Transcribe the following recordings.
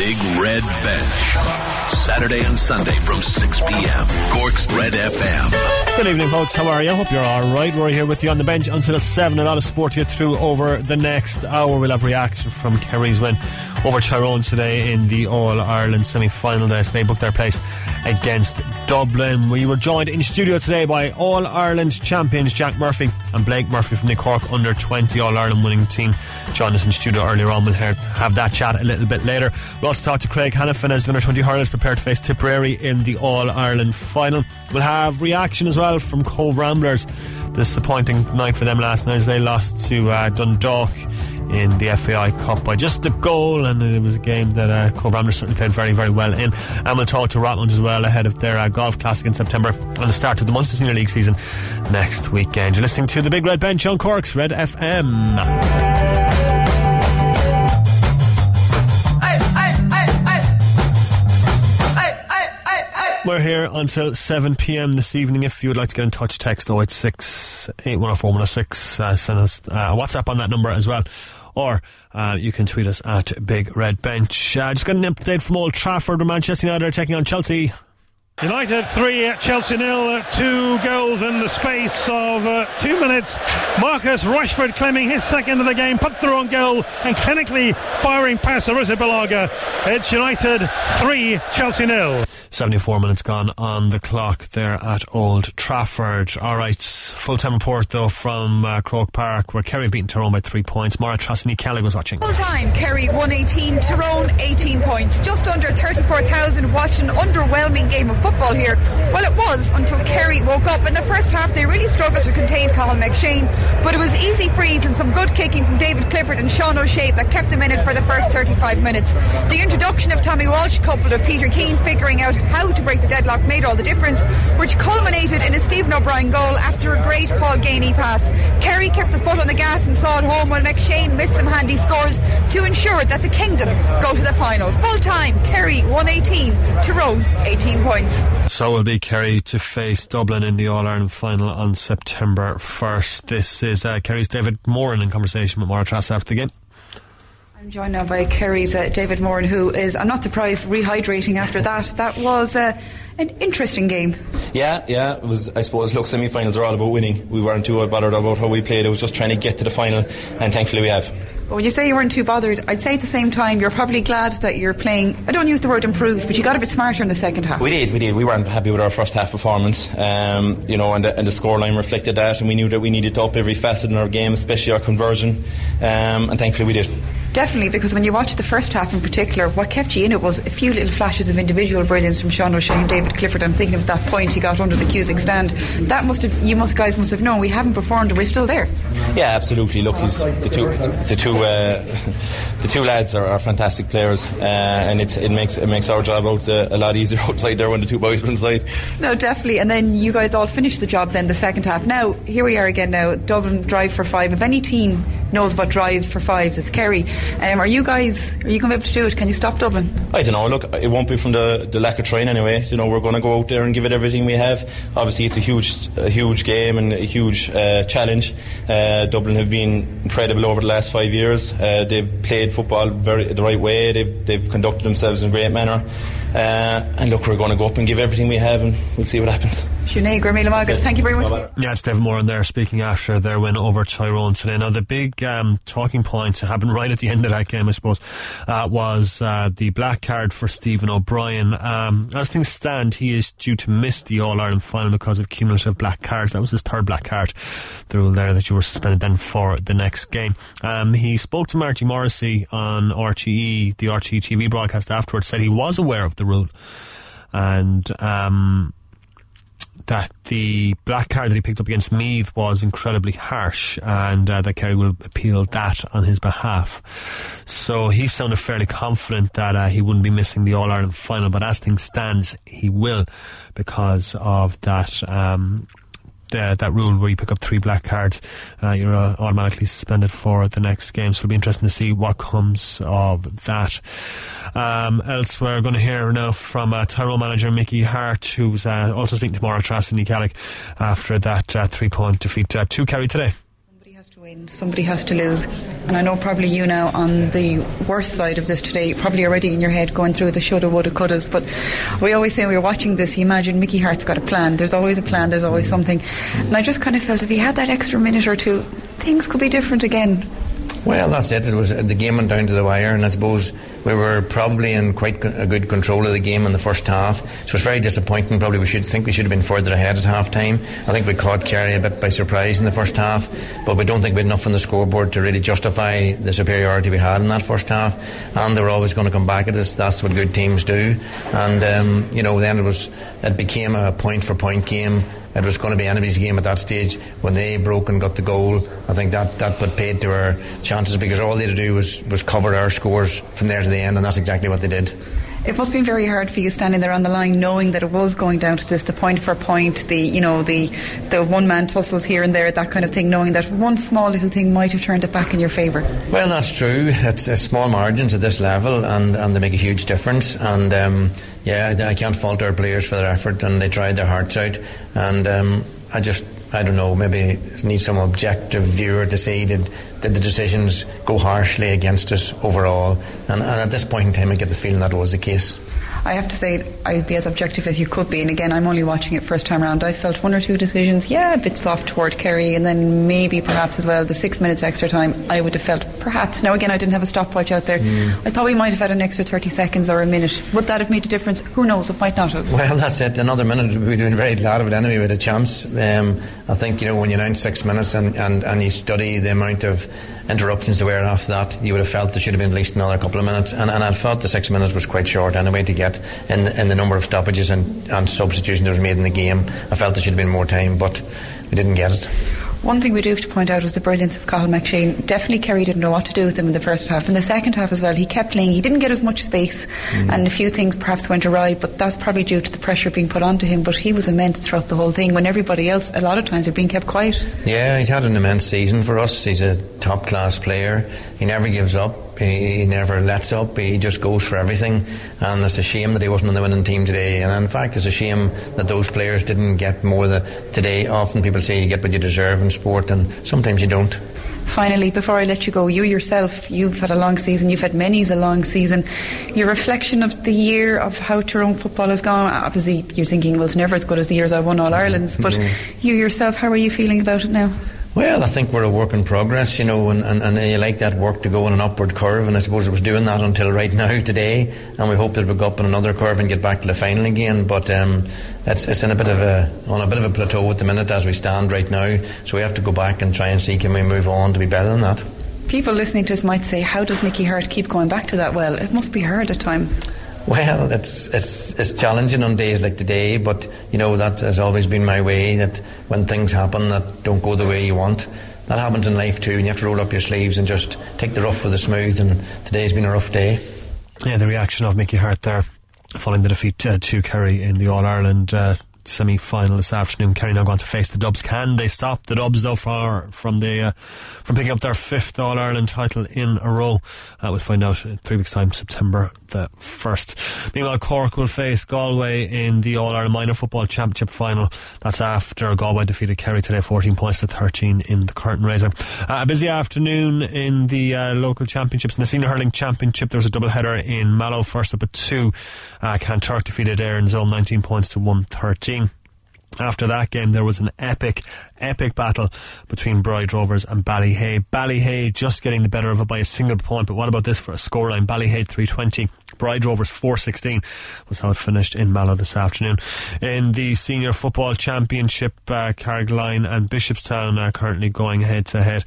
Big Red Bench. Saturday and Sunday from 6pm. Cork's Red FM. Good evening, folks. How are you? Hope you're all right. We're here with you on the bench until 7. A lot of sport to get through over the next hour. We'll have reaction from Kerry's win over Tyrone today in the All-Ireland semi-final days. They booked their place against Dublin. We were joined in studio today by All-Ireland champions Jack Murphy and Blake Murphy from the Cork Under-20 All-Ireland winning team. Joined us in studio earlier on. We'll have that chat a little bit later. We'll also talk to Craig Hannafin as the Under-20 hurlers prepare to face Tipperary in the All-Ireland final. We'll have reaction as well from Cobh Ramblers. Disappointing night for them last night as they lost to Dundalk in the FAI Cup by just a goal, and it was a game that Cobh Ramblers certainly played very, very well in. And we'll talk to Rotland as well ahead of their golf classic in September and the start of the Munster Senior League season next weekend. You're listening to The Big Red Bench on Cork's Red FM. We're here until 7pm this evening. If you would like to get in touch, text 086 8104 106. Send us a WhatsApp on that number as well, or you can tweet us at Big Red Bench. Just got an update from Old Trafford where Manchester United are taking on Chelsea. United 3, Chelsea 0, 2 goals in the space of 2 minutes. Marcus Rashford claiming his second of the game, put through on goal and clinically firing past Arrizabalaga. It's United 3, Chelsea 0. 74 minutes gone on the clock there at Old Trafford. Alright, full-time report though from Croke Park, where Kerry have beaten Tyrone by 3 points. Mara Trostini-Kelly was watching. Full-time, Kerry 118, Tyrone 18 points. Just under 34,000 watched an underwhelming game of football here. Well, it was until Kerry woke up. In the first half, they really struggled to contain Colin McShane, but it was easy frees and some good kicking from David Clifford and Sean O'Shea that kept them in it for the first 35 minutes. The introduction of Tommy Walsh coupled with Peter Keane figuring out how to break the deadlock made all the difference, which culminated in a Stephen O'Brien goal after a great Paul Geaney pass. Kerry kept the foot on the gas and sawed home while McShane missed some handy scores to ensure that the Kingdom go to the final. Full time, Kerry 118, Tyrone 18 points. So will be Kerry to face Dublin in the All-Ireland final on September 1st. This is Kerry's David Moran in conversation with Mara Trostini after the game. I'm joined now by Kerry's David Moran, who is, I'm not surprised, rehydrating after that. That was an interesting game. Yeah, it was, I suppose, look, semi-finals are all about winning. We weren't too bothered about how we played. It was just trying to get to the final, and thankfully we have. Well, when you say you weren't too bothered, I'd say at the same time you're probably glad that you're playing, I don't use the word improved, but you got a bit smarter in the second half. We did. We weren't happy with our first half performance, and the scoreline reflected that, and we knew that we needed to up every facet in our game, especially our conversion, and thankfully we did. Definitely, because when you watch the first half in particular, what kept you in it was a few little flashes of individual brilliance from Sean O'Shea and David Clifford. I'm thinking of that point he got under the Cusick stand. That you guys must have known we haven't performed and we're still there. Yeah, absolutely. Look, the two lads are fantastic players, and it makes our job out a lot easier outside there when the two boys are inside. No, definitely. And then you guys all finished the job then the second half. Now here we are again. Now Dublin drive for five. If any team knows about drives for fives, it's Kerry. Are you going to be able to do it? Can you stop Dublin? I don't know. Look, it won't be from the lack of trying anyway. You know, we're going to go out there and give it everything we have. Obviously, it's a huge game and a huge challenge. Dublin have been incredible over the last 5 years. They've played football the right way. They've conducted themselves in a great manner. And look, we're going to go up and give everything we have, and we'll see what happens. Sinead, Gramila Marcus, thank you very much. Yeah, it's Devon Moran there speaking after their win over Tyrone today. Now, the big talking point that happened right at the end of that game, I suppose, was the black card for Stephen O'Brien. As things stand, he is due to miss the All-Ireland final because of cumulative black cards. That was his third black card. The rule there that you were suspended then for the next game. He spoke to Marty Morrissey on RTE, the RTE TV broadcast afterwards, said he was aware of the rule, and that the black card that he picked up against Meath was incredibly harsh, and that Kerry will appeal that on his behalf. So he sounded fairly confident that he wouldn't be missing the All-Ireland final, but as things stand, he will, because of that that rule where you pick up 3 black cards, you're automatically suspended for the next game. So it'll be interesting to see what comes of that. Elsewhere, we're going to hear now from Tyrone manager Mickey Harte, who's also speaking to Mara Trostini-Kelly after that 3-point defeat to Kerry today. win, somebody has to lose. And I know probably you now on the worst side of this today, probably already in your head going through the shoulda, woulda, couldas. But we always say, we were watching this, you imagine Mickey Harte's got a plan. There's always a plan, there's always something. And I just kind of felt if he had that extra minute or two, things could be different again. Well, that's it. It was the game went down to the wire, and I suppose we were probably in quite a good control of the game in the first half. So it was very disappointing. Probably we should have been further ahead at half time. I think we caught Kerry a bit by surprise in the first half, but we don't think we had enough on the scoreboard to really justify the superiority we had in that first half. And they were always going to come back at us. That's what good teams do. And then it became a point for point game. It was going to be anybody's game at that stage. When they broke and got the goal, I think that put paid to our chances, because all they had to do was cover our scores from there to the end, and that's exactly what they did. It must have been very hard for you standing there on the line, knowing that it was going down to this, the point for point, the one-man tussles here and there, that kind of thing, knowing that one small little thing might have turned it back in your favour. Well, that's true. It's small margins at this level, and they make a huge difference. And I can't fault our players for their effort, and they tried their hearts out. And I don't know, maybe need some objective viewer to see did the decisions go harshly against us overall, and at this point in time I get the feeling that was the case. I have to say, I'd be as objective as you could be, and again, I'm only watching it first time around. I felt one or two decisions, a bit soft toward Kerry, and then maybe perhaps as well the 6 minutes extra time I would have felt perhaps. Now again, I didn't have a stopwatch out there. I thought we might have had an extra 30 seconds or a minute. Would that have made a difference? Who knows, it might not have. Well, that's it, another minute we'd be doing very glad of it anyway with a chance. I think, when you announce 6 minutes and you study the amount of interruptions there were after that, you would have felt there should have been at least another couple of minutes, and I felt the 6 minutes was quite short anyway to get in the number of stoppages and substitutions that was made in the game. I felt there should have been more time, but we didn't get it. One thing we do have to point out was the brilliance of Colin McShane. Definitely Kerry didn't know what to do with him in the first half. In the second half as well, he kept playing. He didn't get as much space, and a few things perhaps went awry, but that's probably due to the pressure being put onto him. But he was immense throughout the whole thing, when everybody else, a lot of times, are being kept quiet. Yeah, he's had an immense season for us. He's a top-class player. He never gives up. He never lets up. He just goes for everything, and it's a shame that he wasn't on the winning team today. And in fact, it's a shame that those players didn't get more today. Often people say you get what you deserve in sport, and sometimes you don't. Finally, before I let you go, you yourself, you've had a long season, you've had many's a long season. Your reflection of the year, of how Tyrone football has gone, obviously you're thinking, well, it's never as good as the years I won All-Irelands, but you yourself, how are you feeling about it now? Well, I think we're a work in progress, and you like that work to go on an upward curve, and I suppose it was doing that until right now today, and we hope that we'll go up on another curve and get back to the final again, but it's in a bit of a plateau at the minute as we stand right now, so we have to go back and try and see can we move on to be better than that. People listening to us might say, how does Mickey Harte keep going back to that well? It must be hard at times. Well, it's challenging on days like today, but that has always been my way, that when things happen that don't go the way you want, that happens in life too, and you have to roll up your sleeves and just take the rough with the smooth, and today's been a rough day. Yeah, the reaction of Mickey Harte there following the defeat to Kerry in the All-Ireland semi-final this afternoon. Kerry now going to face the Dubs. Can they stop the Dubs though from picking up their fifth All-Ireland title in a row? We'll find out in 3 weeks time, September 1st. Meanwhile, Cork will face Galway in the All-Ireland Minor Football Championship final. That's after Galway defeated Kerry today 14-13 in the curtain raiser. A busy afternoon in the local championships. In the Senior Hurling Championship there was a double header in Mallow, first up at 2. Kanturk defeated Éire in zone 19-113. After that game there was an epic battle between Bride Rovers and Ballyhea. Ballyhea just getting the better of it by a single point, but what about this for a scoreline? Ballyhea 320, Bride Rovers 416 was how it finished in Mallow this afternoon. In the Senior Football Championship, Carrigline and Bishopstown are currently going head to head,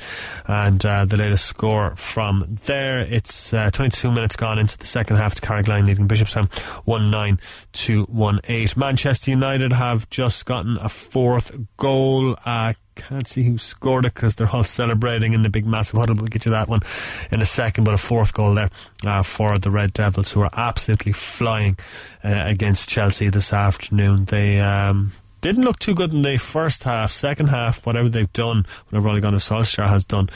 and the latest score from there, it's 22 minutes gone into the second half, to Carrigline leading Bishopstown 1-9 to 1-8. Manchester United have just gotten a fourth goal. Can't see who scored it because they're all celebrating in the big massive huddle. We'll get you that one in a second, but a fourth goal there for the Red Devils, who are absolutely flying against Chelsea this afternoon. They didn't look too good in the first half. Second half, whatever Ole Gunnar Solskjaer has done,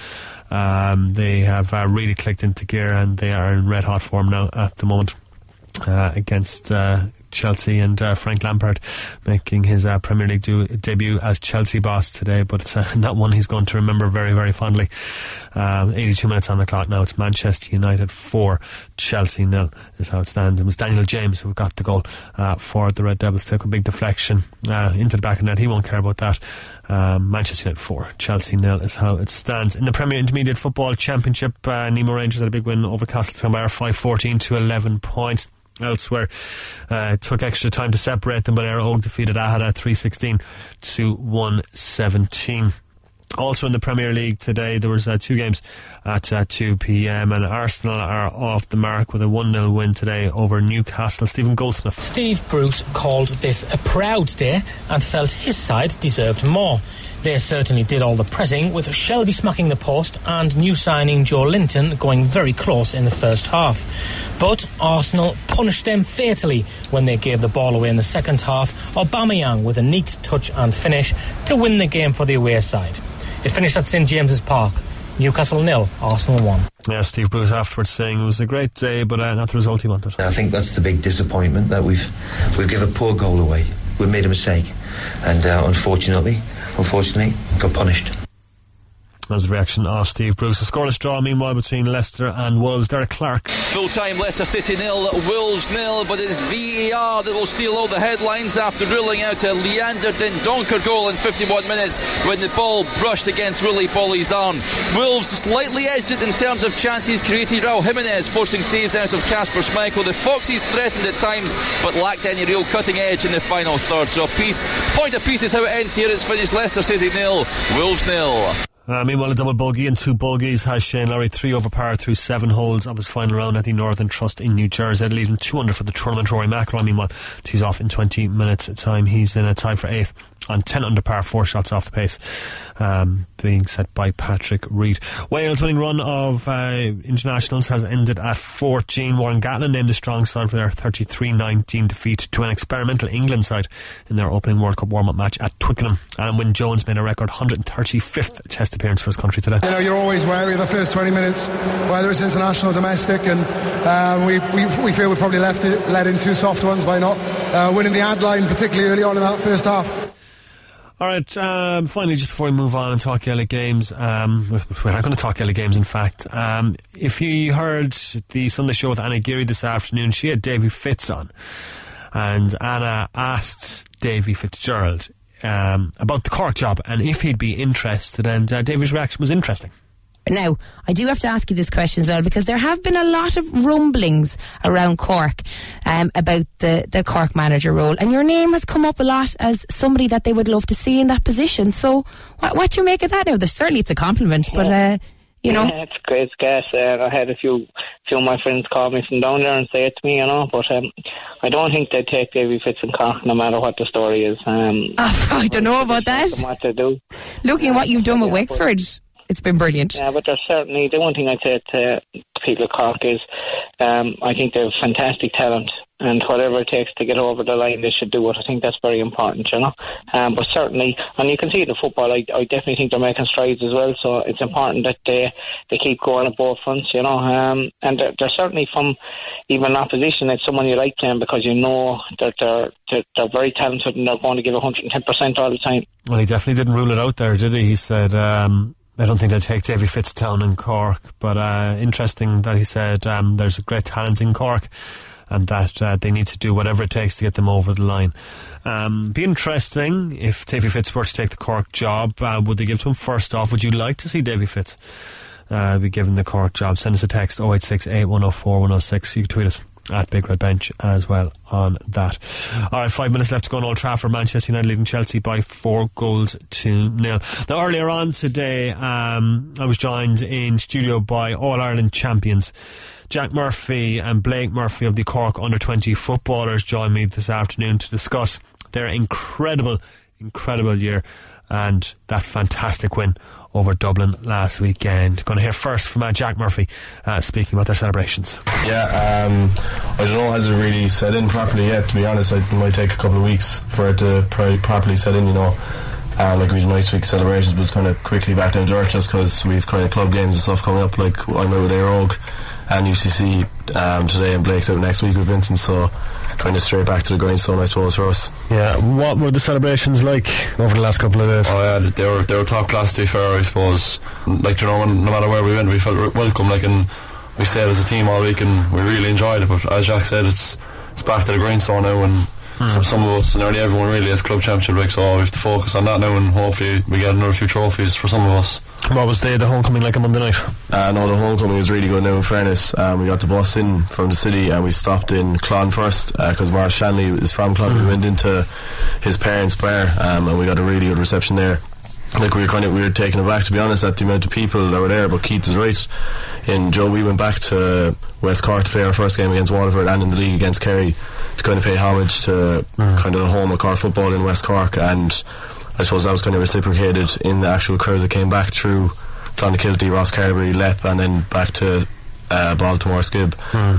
they have really clicked into gear, and they are in red hot form now at the moment against Chelsea, and Frank Lampard making his Premier League debut as Chelsea boss today, but it's not one he's going to remember very, very fondly. 82 minutes on the clock now. It's Manchester United 4, Chelsea 0 is how it stands. It was Daniel James who got the goal for the Red Devils. Took a big deflection into the back of net. He won't care about that. Manchester United 4, Chelsea 0 is how it stands. In the Premier Intermediate Football Championship, Nemo Rangers had a big win over Castleton-Mare, 5-14 to 11 points. Elsewhere, it took extra time to separate them, but Éire Óg defeated Ahada 3-16 to 1-17. Also in the Premier League today, there was two games at 2pm, and Arsenal are off the mark with a 1-0 win today over Newcastle. Stephen Goldsmith. Steve Bruce called this a proud day and felt his side deserved more. They certainly did all the pressing, with Shelby smacking the post and new signing Joe Linton going very close in the first half. But Arsenal punished them fatally when they gave the ball away in the second half. Aubameyang with a neat touch and finish to win the game for the away side. It finished at St James's Park. Newcastle 0, Arsenal 1. Yeah, Steve Bruce afterwards saying it was a great day, but not the result he wanted. I think that's the big disappointment, that we've given a poor goal away. We've made a mistake, and unfortunately got punished. That was the reaction of Steve Bruce. A scoreless draw meanwhile between Leicester and Wolves. Derek Clark. Full time, Leicester City 0, Wolves 0, but it's VAR that will steal all the headlines after ruling out a Leander Dendoncker goal in 51 minutes when the ball brushed against Willy Bolly's arm. Wolves slightly edged it in terms of chances created. Raul Jimenez forcing saves out of Kasper Schmeichel. The Foxes threatened at times but lacked any real cutting edge in the final third. So a point apiece is how it ends here. It's finished Leicester City 0, Wolves 0. Meanwhile, a double bogey and two bogeys has Shane Lowry, 3 over par through 7 holes of his final round at the Northern Trust in New Jersey, leading 2 under for the tournament. Rory McIlroy, meanwhile, tees off in 20 minutes time. He's in a tie for 8th on 10 under par, 4 shots off the pace, being set by Patrick Reed. Wales' winning run of internationals has ended at 14. Warren Gatlin named the strong side for their 33-19 defeat to an experimental England side in their opening World Cup warm-up match at Twickenham. Alan Wynne-Jones made a record 135th test appearance for his country today. You know, you're always wary of the first 20 minutes, whether it's international or domestic, and we feel we probably let in two soft ones by not winning the ad line, particularly early on in that first half. Alright, finally, just before we move on and talk Gaelic games, we're not going to talk Gaelic games, in fact. If you heard the Sunday show with Anna Geary this afternoon, she had Davy Fitz on, and Anna asked Davy Fitzgerald about the Cork job and if he'd be interested, and Davy's reaction was interesting. Now, I do have to ask you this question as well, because there have been a lot of rumblings around Cork about the Cork manager role, and your name has come up a lot as somebody that they would love to see in that position. So what do you make of that now? Certainly it's a compliment, but you know. Yeah, it's great, guess. I had a few of my friends call me from down there and say it to me, you know, but I don't think they'd take Davy Fitz in Cork no matter what the story is. I don't know about that. What they do. Looking at what you've done with Wexford. It's been brilliant. Yeah, but there's certainly, the one thing I'd say to people at Cork is I think they have fantastic talent, and whatever it takes to get over the line, they should do it. I think that's very important, you know. But certainly, and you can see in the football, I definitely think they're making strides as well, so it's important that they keep going at both fronts, you know. And they're certainly, from even opposition, it's someone you like them, because you know that they're very talented and they're going to give 110% all the time. Well, he definitely didn't rule it out there, did he? He said... I don't think they'll take Davy Fitz down in Cork, but interesting that he said there's a great talent in Cork and that they need to do whatever it takes to get them over the line. Be interesting if Davy Fitz were to take the Cork job. Would they give to him first off? Would you like to see Davy Fitz be given the Cork job? Send us a text 086 8104 106. You can tweet us at Big Red Bench as well on that. Alright, 5 minutes left to go in Old Trafford. Manchester United leading Chelsea by 4 goals to 0. Now, earlier on today, I was joined in studio by All-Ireland champions Jack Murphy and Blake Murphy of the Cork Under-20 footballers. Joined me this afternoon to discuss their incredible year and that fantastic win over Dublin last weekend. Going to hear first from Jack Murphy speaking about their celebrations. Yeah, I don't know, has it really set in properly yet, to be honest. It might take a couple of weeks for it to properly set in, you know. Like, we had a nice week of celebrations, but it's kind of quickly back down to earth just because we've kind of club games and stuff coming up, like I'm out with Éire Óg and UCC today, and Blake's out next week with Vincent, so kind of straight back to the grindstone, I suppose, for us. Yeah, what were the celebrations like over the last couple of days? Oh yeah, they were top class, to be fair, I suppose. Like, you know, no matter where we went, we felt welcome, like, and we stayed as a team all week and we really enjoyed it. But as Jack said, it's back to the grindstone now, and some of us and nearly everyone really has club championship, like, so we have to focus on that now, and hopefully we get another few trophies for some of us. What was the homecoming like on Monday night? No, the homecoming was really good now, in fairness. We got the bus in from the city and we stopped in Clon first, because Mark Shanley is from Clon. We went into his parents' bar, and we got a really good reception there. Like, we were taken aback, to be honest, at the amount of people that were there, but Keith is right. And Joe, we went back to West Cork to play our first game against Waterford and in the league against Kerry, to kind of pay homage to kind of the home of Cork football in West Cork, and I suppose that was kind of reciprocated in the actual crowd that came back through Clonakilty, Ross Carbery, Lepp, and then back to Baltimore, Skib, Éire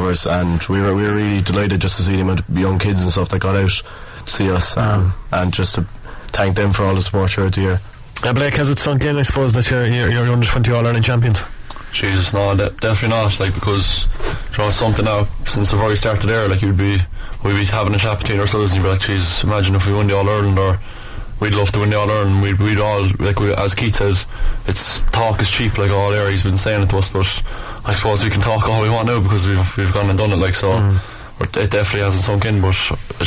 Óg, and we were really delighted just to see the amount of young kids and stuff that got out to see us, and just to thank them for all the support throughout the year. Blake, has it sunk in, I suppose, that you're under-20 All-Ireland champions? Jesus, no, definitely not, like, because, you know, it's something now, since the very start of the year, like, we'd be having a chat between ourselves and you'd be like, Jesus, imagine if we won the All-Ireland, or we'd love to win the All-Ireland. We'd all, like, as Keith said, it's talk is cheap, like, all air, he's been saying it to us, but I suppose we can talk all we want now because we've gone and done it, like, so... It definitely hasn't sunk in, but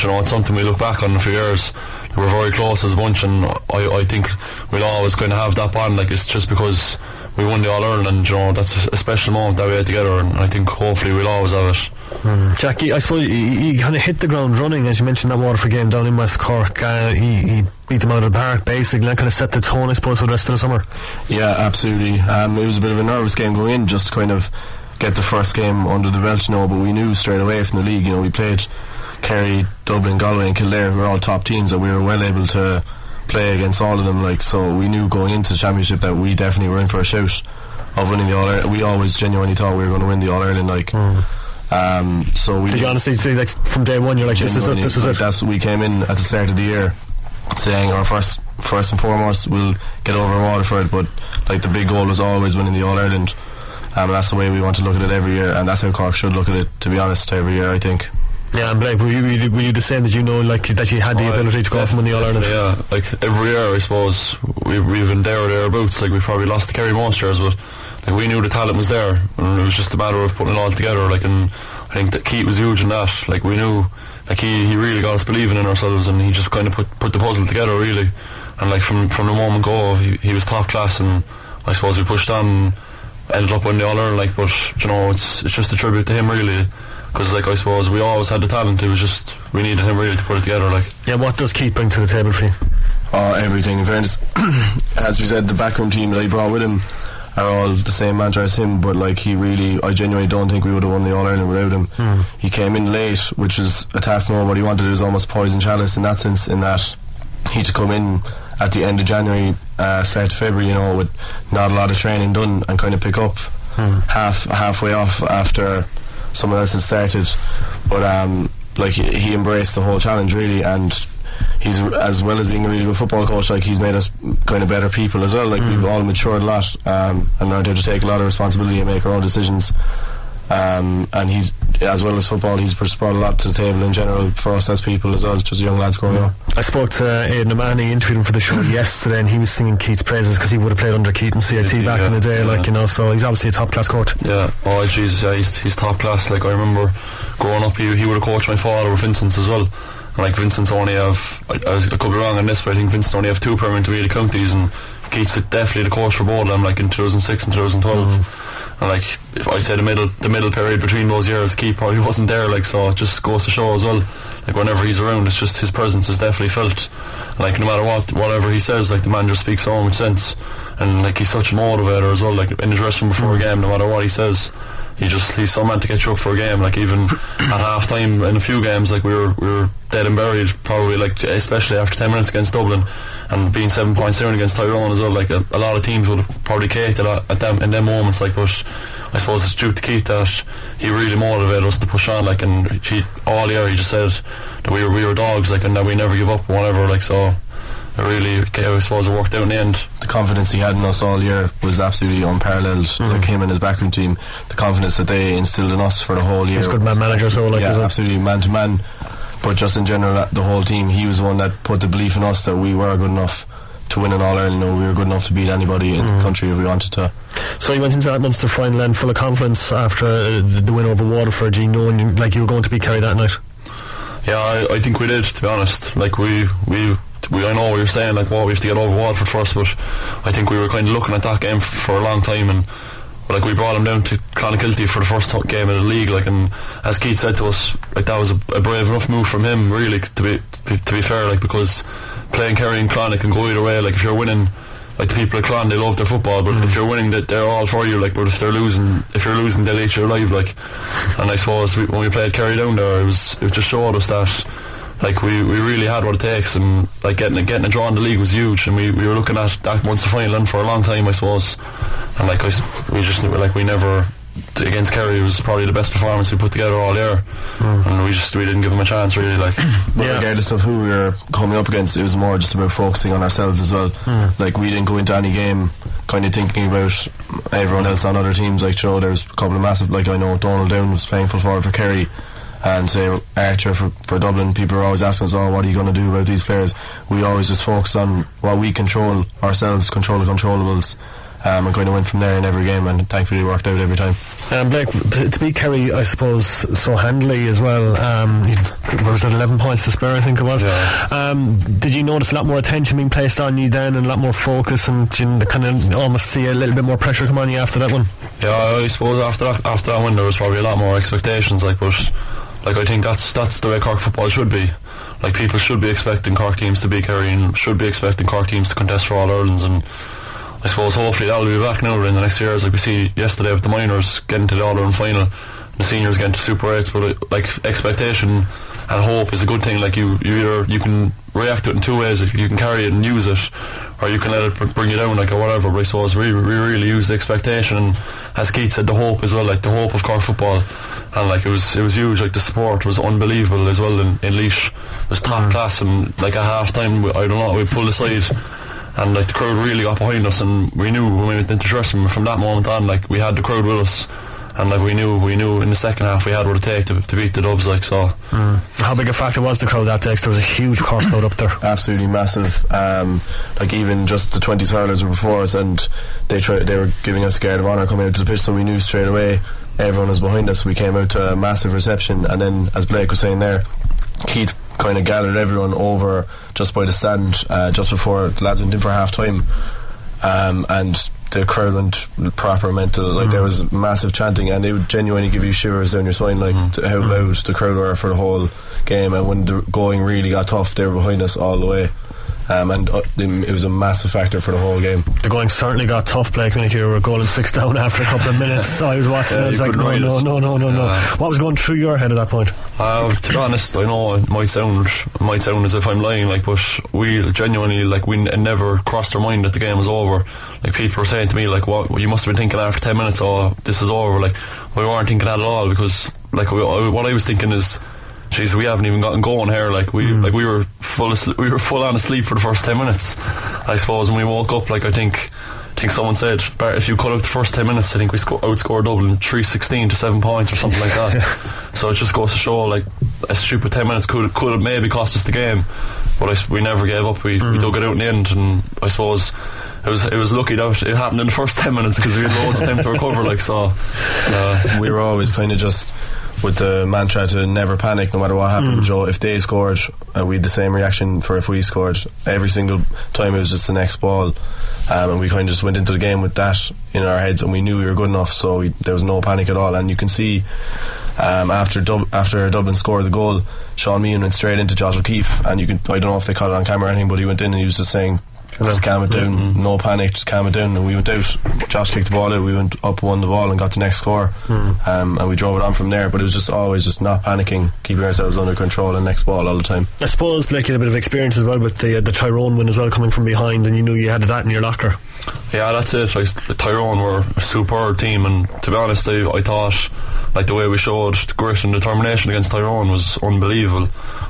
you know, it's something we look back on in a few years. We're very close as a bunch, and I think we'll always kind of have that bond. Like, it's just because we won the All-Ireland, and you know, that's a special moment that we had together, and I think hopefully we'll always have it. Jackie, I suppose he kind of hit the ground running, as you mentioned, that Waterford game down in West Cork. He beat them out of the park, basically. That kind of set the tone, I suppose, for the rest of the summer. Yeah, absolutely. It was a bit of a nervous game going in, just kind of get the first game under the belt, you know, but we knew straight away from the league, you know, we played Kerry, Dublin, Galway and Kildare, who were all top teams, and we were well able to play against all of them, like, so we knew going into the championship that we definitely were in for a shout of winning the All-Ireland. We always genuinely thought we were going to win the All-Ireland, like. So we did. You honestly say, like, from day one you're like, this is it. That's what we came in at the start of the year saying, our first and foremost we'll get over Waterford, but like, the big goal was always winning the All-Ireland. And that's the way we want to look at it every year, and that's how Cork should look at it, to be honest, every year, I think. Yeah, and Blake, were you the same? Did you know, like, that you had the ability to go off and win the All-Ireland? Yeah, like, every year, I suppose, we've been there or thereabouts. Like, we probably lost to Kerry most years, but like, we knew the talent was there, and it was just a matter of putting it all together. Like, and I think that Keith was huge in that. Like, we knew, like, he really got us believing in ourselves, and he just kind of put the puzzle together, really. And like, from the moment go, he was top class, and I suppose we pushed on, ended up winning the All-Ireland, like, but you know, it's just a tribute to him, really, because, like, I suppose we always had the talent, it was just we needed him really to put it together, like. Yeah, what does Keith bring to the table for you? Everything, in fairness. As we said, the backroom team that he brought with him are all the same mantra as him, but like, I genuinely don't think we would have won the All-Ireland without him. He came in late, which is a task no what he wanted. It was almost poison chalice in that sense, in that he to come in at the end of January, start of February, you know, with not a lot of training done, and kind of pick up halfway off after someone else had started. But like, he embraced the whole challenge, really, and he's, as well as being a really good football coach, like, he's made us kind of better people as well. Like, we've all matured a lot, and learned how to take a lot of responsibility and make our own decisions. And he's, as well as football, he's brought a lot to the table in general for us as people as well, just young lads growing up. I spoke to Aidan O'Mahony, interviewed him for the show yesterday, and he was singing Keith's praises because he would have played under Keith and CIT back in the day, like, you know, so he's obviously a top class coach. Yeah, oh Jesus, yeah, he's top class. Like, I remember growing up, he would have coached my father with Vincent's as well, and like, Vincent's only have, I could be wrong on this, but I think Vincent's only have two permanent away to counties, and Keith's definitely the coach for both of them, like, in 2006 and 2012. And like, if I say the middle period between those years, Keith probably wasn't there, like, so it just goes to show as well, like, whenever he's around, it's just his presence is definitely felt, like, no matter whatever he says, like, the man just speaks so much sense, and like, he's such a motivator as well, like, in the dressing room before a game, no matter what he says, he's so mad to get you up for a game, like, even at half time in a few games, like, we were dead and buried, probably, like, especially after 10 minutes against Dublin, and being 7 points down against Tyrone as well, like, a lot of teams would have probably caked at them in them moments, like, but I suppose it's due to Keith that he really motivated us to push on, like, and all year he just said that we were dogs, like, and that we never give up, whatever, like, so it really, I suppose, it worked out in the end. The confidence he had in us all year was absolutely unparalleled. Mm-hmm. Like him and his backroom team, the confidence that they instilled in us for the whole year. He was good man manager, so like, yeah, absolutely man to man. But just in general, the whole team, he was the one that put the belief in us that we were good enough to win an All-Ireland. We were good enough to beat anybody in the country if we wanted to. So you went into that Munster final and full of confidence after the win over Waterford, knowing like you were going to be Kerry that night. Yeah, I think we did, to be honest. Like we I know we were saying like, well, we have to get over Waterford first, but I think we were kind of looking at that game for a long time, and like we brought them down to Clonakilty for the first game of the league, like, and as Keith said to us, like that was a brave enough move from him, really, to be fair, like, because playing Kerry and Clonakilty can go either way. Like if you're winning, like the people at Clon, they love their football, but if you're winning, they're all for you. Like, but if you're losing, they'll eat you alive. Like, and I suppose when we played Kerry down there, it just showed us that like we really had what it takes, and like getting a draw in the league was huge, and we were looking at that Munster final in for a long time, I suppose. And like against Kerry, it was probably the best performance we put together all year, and we didn't give them a chance, really, like. But regardless of who we were coming up against, it was more just about focusing on ourselves as well. Like we didn't go into any game kind of thinking about everyone else on other teams. Like, sure, there was a couple of massive, like, I know Donald Down was playing full forward for Kerry, and say Archer for Dublin. People are always asking us, what are you going to do about these players? We always just focused on what we control ourselves, control the controllables, and kind of went from there in every game, and thankfully it worked out every time. Blake, to beat Kerry, I suppose, so handily as well, was it 11 points to spare, I think it was? Yeah. Did you notice a lot more attention being placed on you then, and a lot more focus, and you kind of almost see a little bit more pressure come on you after that one? Yeah, I suppose after that one there was probably a lot more expectations, like, but like I think that's the way Cork football should be. Like, people should be expecting Cork teams to beat Kerry, and should be expecting Cork teams to contest for All Irelands, and I suppose hopefully that'll be back now in the next years. Like we see yesterday with the minors getting to the All-Ireland final, and the seniors getting to Super 8s. But like, expectation and hope is a good thing. Like you can react to it in two ways. You can carry it and use it, or you can let it bring you down, like, or whatever. But I suppose we really use the expectation, and as Keith said, the hope as well, like the hope of Cork football. And like it was huge. Like the support was unbelievable as well in Laois. It was top class, and like at half time, I don't know, we pulled aside. And like the crowd really got behind us, and we knew when we went into dressing room from that moment on, like we had the crowd with us, and like we knew in the second half we had what it takes to beat the Dubs, like, so. How big a factor was the crowd that day? There was a huge Cork crowd up there. Absolutely massive. Like even just the 20s hurlers were before us, and they were giving us a guard of honour coming out to the pitch, so we knew straight away everyone was behind us. We came out to a massive reception, and then, as Blake was saying there, Keith kind of gathered everyone over just by the stand, just before the lads went in for half time, and the crowd went proper mental. Like there was massive chanting, and it would genuinely give you shivers down your spine, like how loud the crowd were for the whole game. And when the going really got tough, they were behind us all the way. And it was a massive factor for the whole game. The going certainly got tough, Blake. I mean, you were a goal and six down after a couple of minutes. So I was watching, I was like, no. What was going through your head at that point? To be honest, I know it might sound as if I'm lying, like, but we genuinely, like, it never crossed our mind that the game was over. Like, people were saying to me, like, what you must have been thinking after 10 minutes, oh, this is over. Like, we weren't thinking that at all, because like what I was thinking is, jeez, we haven't even gotten going here. Like we were full on asleep for the first 10 minutes. I suppose when we woke up, like I think someone said, if you cut out the first 10 minutes, I think we outscored Dublin 3-16 to 7 points or something like that. So it just goes to show, like, a stupid 10 minutes could have maybe cost us the game, but we never gave up. We dug it out in the end, and I suppose It was lucky that it happened in the first 10 minutes, because we had loads of time to recover. Like, so, we were always kind of just with the mantra to never panic, no matter what happened. Joe, if they scored, we had the same reaction for if we scored. Every single time it was just the next ball, and we kind of just went into the game with that in our heads, and we knew we were good enough, so there was no panic at all. And you can see after Dublin scored the goal, Sean Meehan went straight into Josh O'Keefe, and I don't know if they caught it on camera or anything, but he went in and he was just saying, just calm it down, no panic, just calm it down. And we went out, Josh kicked the ball out, we went up, won the ball and got the next score, and we drove it on from there. But it was just always just not panicking, keeping ourselves under control, and next ball all the time. I suppose, Blake, you had a bit of experience as well with the Tyrone win as well, coming from behind, and you knew you had that in your locker. Yeah, that's it. Like, Tyrone were a superb team, and to be honest, I thought like the way we showed grit and determination against Tyrone was unbelievable.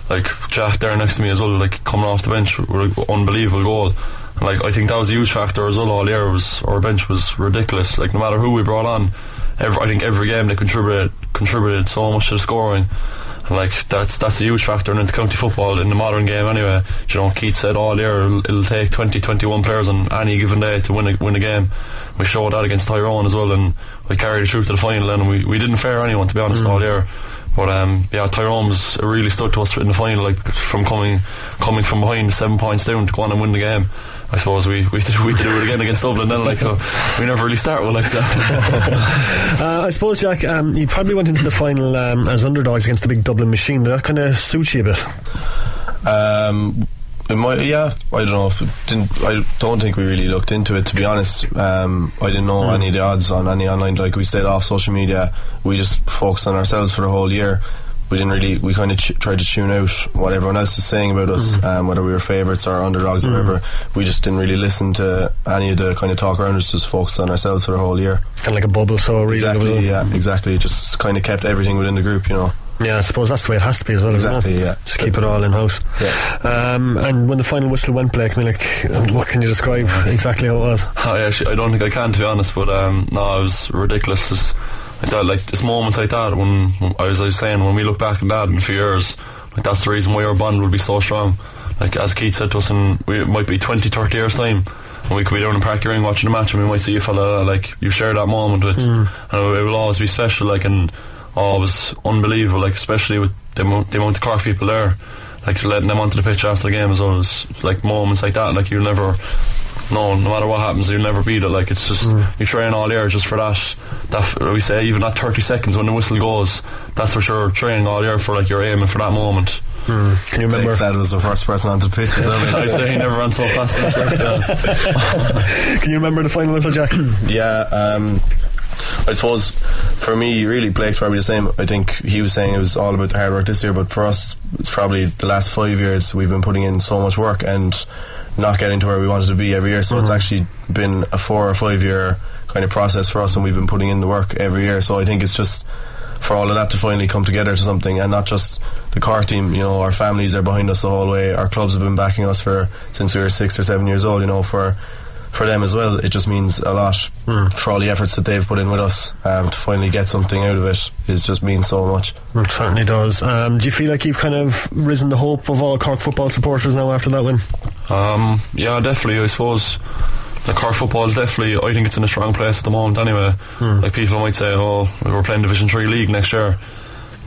Like Jack there next to me as well, like coming off the bench with an unbelievable goal. And, like, I think that was a huge factor as well all year. Was our bench was ridiculous. Like, no matter who we brought on, I think every game they contributed so much to the scoring. Like, that's a huge factor. And in county football, in the modern game anyway, you know, Keith said all year it'll take 20-21 players on any given day to win a game. We showed that against Tyrone as well, and we carried it through to the final, and we didn't fare anyone, to be honest, all year. But yeah, Tyrone really stood to us in the final, like, from coming from behind 7 points down to go on and win the game. I suppose we did it again against Dublin then, like, so we never really start well like that. I suppose, Jack, you probably went into the final as underdogs against the big Dublin machine. Did that kind of suit you a bit? Yeah, I don't know. I don't think we really looked into it, to be honest. I didn't know any of the odds on any online. Like, we stayed off social media. We just focused on ourselves for the whole year. We didn't really. We kind of tried to tune out what everyone else was saying about us, whether we were favourites or underdogs or whatever. We just didn't really listen to any of the kind of talk around us. Just focused on ourselves for the whole year. Kind of like a bubble, so reasonable. Yeah, exactly. Just kind of kept everything within the group, you know. Yeah, I suppose that's the way it has to be as well. Exactly, isn't it? Yeah. Just keep it all in house. Yeah. And when the final whistle went, Blake, I mean, like, what can you describe exactly how it was? I don't think I can, to be honest. But no, it was ridiculous. It's moments like that when, as I was saying, when we look back at that in a few years, like, that's the reason why our bond will be so strong. Like, as Keith said to us, it might be 20-30 years time, and we could be down in Park Ring watching a match, and we might see a fella like you share that moment with, and it will always be special. Like, and it was unbelievable. Like, especially with the amount of Cork people there, like, letting them onto the pitch after the game is always, like, moments like that. Like, you'll never. No matter what happens, you'll never beat it. Like, it's just you train all year just for that. We say even that 30 seconds when the whistle goes, that's for sure. Training all year for, like, you're aiming for that moment. Can you remember? Blake said was the first person on the pitch. I'd say he never ran so fast himself. Can you remember the final whistle, Jack? Yeah. I suppose for me, really, Blake's probably the same. I think he was saying it was all about the hard work this year, but for us, it's probably the last 5 years we've been putting in so much work and not getting to where we wanted to be every year. So it's actually been a 4 or 5 year kind of process for us, and we've been putting in the work every year. So I think it's just for all of that to finally come together to something, and not just the Cork team. You know, our families are behind us the whole way. Our clubs have been backing us since we were 6 or 7 years old. You know, for them as well, it just means a lot for all the efforts that they've put in with us. To finally get something out of it, it just means so much. It certainly does. Do you feel like you've kind of risen the hope of all Cork football supporters now after that win? Yeah, definitely. I suppose the Cork football is definitely, I think it's in a strong place at the moment anyway. Like, people might say, oh, we're playing Division 3 League next year.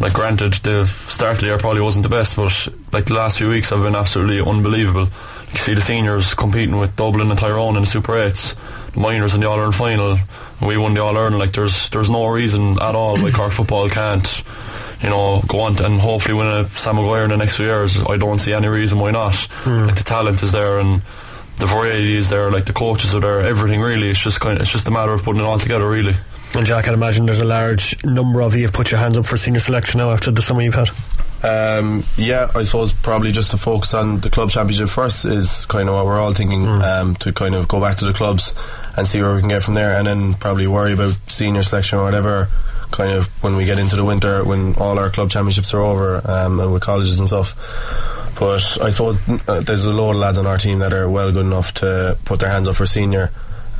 Like, granted, the start of the year probably wasn't the best, but like the last few weeks have been absolutely unbelievable. You see the seniors competing with Dublin and Tyrone in the Super 8s, the minors in the All-Ireland final, and we won the All-Ireland. Like, there's no reason at all why Cork football can't, you know, go on and hopefully win a Sam Maguire in the next few years. I don't see any reason why not. Like, the talent is there, and the variety is there, like the coaches are there, everything really. It's just it's just a matter of putting it all together, really. And Jack, I'd imagine there's a large number of you have put your hands up for senior selection now after the summer you've had. Yeah, I suppose probably just to focus on the club championship first is kind of what we're all thinking, to kind of go back to the clubs and see where we can get from there, and then probably worry about senior selection or whatever kind of when we get into the winter, when all our club championships are over, and with colleges and stuff. But I suppose there's a load of lads on our team that are well good enough to put their hands up for senior.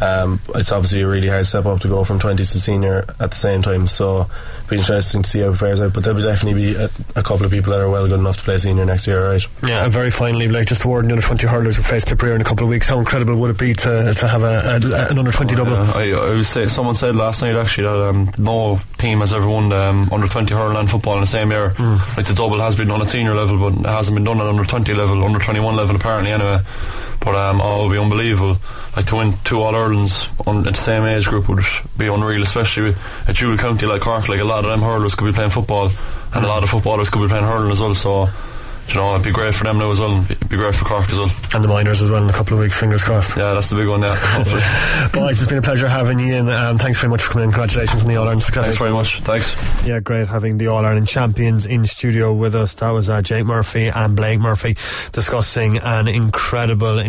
It's obviously a really hard step up to go from 20s to senior at the same time, so it'll be interesting to see how it fares out, but there'll definitely be a couple of people that are well good enough to play senior next year, right? Yeah, and very finally, Blake, just awarding the under-20 hurlers who face Tipperary in a couple of weeks. How incredible would it be to have an under-20 double? I would say, someone said last night actually that no team has ever won under-20 hurling and football in the same year. Like, the double has been done at senior level, but it hasn't been done at under-20 level, under-21 level apparently anyway. But it would be unbelievable. Like, to win two All-Irelands at the same age group would be unreal, especially at Jewel County like Cork. Like, a lot of them hurlers could be playing football, and a lot of footballers could be playing hurling as well, so you know, it'd be great for them now as well, and it'd be great for Cork as well, and the minors as well in a couple of weeks, fingers crossed. Yeah, that's the big one, yeah, hopefully. Boys, it's been a pleasure having you in. Thanks very much for coming in. Congratulations on the All-Ireland success. Thanks very much. Thanks. Yeah, great having the All-Ireland champions in studio with us. That was Jake Murphy and Blake Murphy discussing an incredible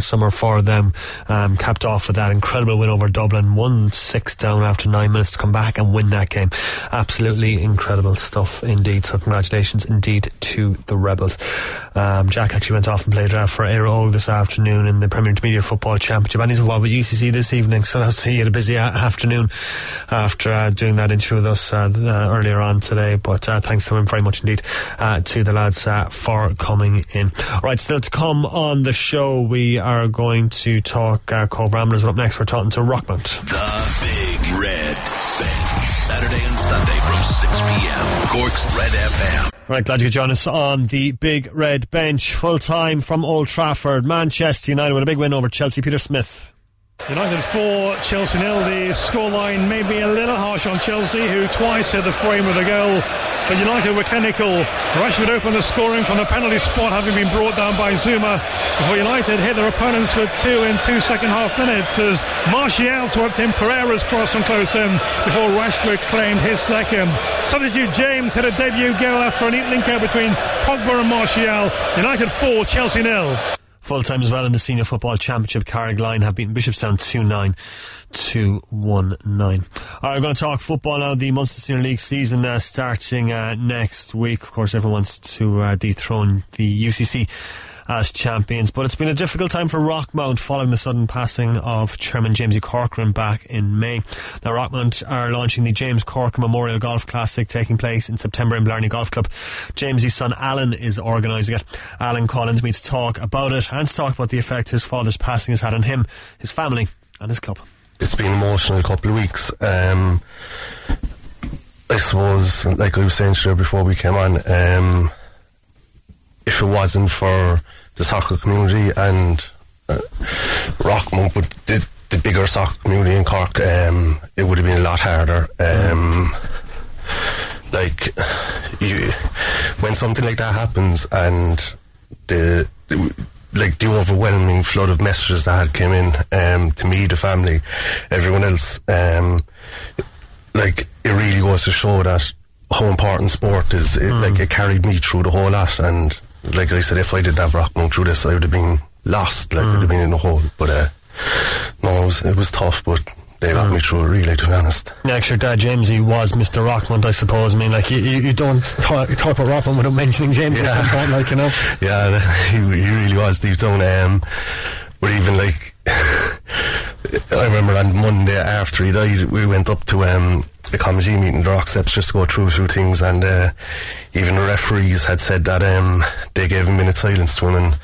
summer for them, capped off with that incredible win over Dublin, 1-6 down after 9 minutes to come back and win that game. Absolutely incredible stuff indeed, so congratulations indeed to the Rebels. Jack actually went off and played draft for Éire Óg this afternoon in the Premier Intermediate Football Championship, and he's involved with UCC this evening, so he had a busy afternoon after doing that interview with us earlier on today, but thanks to him very much indeed, to the lads for coming in. Alright, still to come on the show, we are going to talk Cobh Ramblers, but up next we're talking to Rockmount. The Big Red Bench, Saturday and Sunday from 6pm, Cork's Red FM. Right, glad you could join us on the Big Red Bench. Full time from Old Trafford, Manchester United with a big win over Chelsea. Peter Smith. United 4, Chelsea 0. The scoreline may be a little harsh on Chelsea, who twice hit the frame with a goal, but United were clinical. Rashford opened the scoring from the penalty spot, having been brought down by Zuma, before United hit their opponents with two in 2 second half minutes, as Martial swept in Pereira's cross and close in before Rashford claimed his second. Substitute James hit a debut goal after a neat link-up between Pogba and Martial. United 4, Chelsea 0. Full time as well in the Senior Football Championship, Carrigline have beaten Bishopstown 2-9 to 1-9. Alright, we're going to talk football now. The Munster Senior League season starting next week. Of course, everyone wants to dethrone the UCC as champions, but it's been a difficult time for Rockmount following the sudden passing of Chairman Jamesy Corcoran back in May. Now, Rockmount are launching the James Corcoran Memorial Golf Classic, taking place in September in Blarney Golf Club. Jamesy's son Alan is organising it. Alan Collins meets to talk about it and to talk about the effect his father's passing has had on him, his family and his club. It's been an emotional couple of weeks. I suppose, like I was saying to you before we came on, if it wasn't for the soccer community and Rockmount, but the bigger soccer community in Cork, it would have been a lot harder. Like, when something like that happens, and the overwhelming flood of messages that had came in, to me, the family, everyone else, it really goes to show that how important sport is. It carried me through the whole lot, and like I said, if I didn't have Rockmount through this, I would have been lost. I would have been in a hole. But no, it was tough, but they got me through it, really, to be honest. Yeah, actually, Dad Jamesy was Mr. Rockmount, I suppose. I mean, like, you don't talk about Rockmount without mentioning Jamesy at some point, like, you know. Yeah, he really was deep down. But even, like, I remember on Monday after he died, we went up to the committee meeting, the Rock Steps, just to go through a few things, and even the referees had said that they gave a minute silence to him, and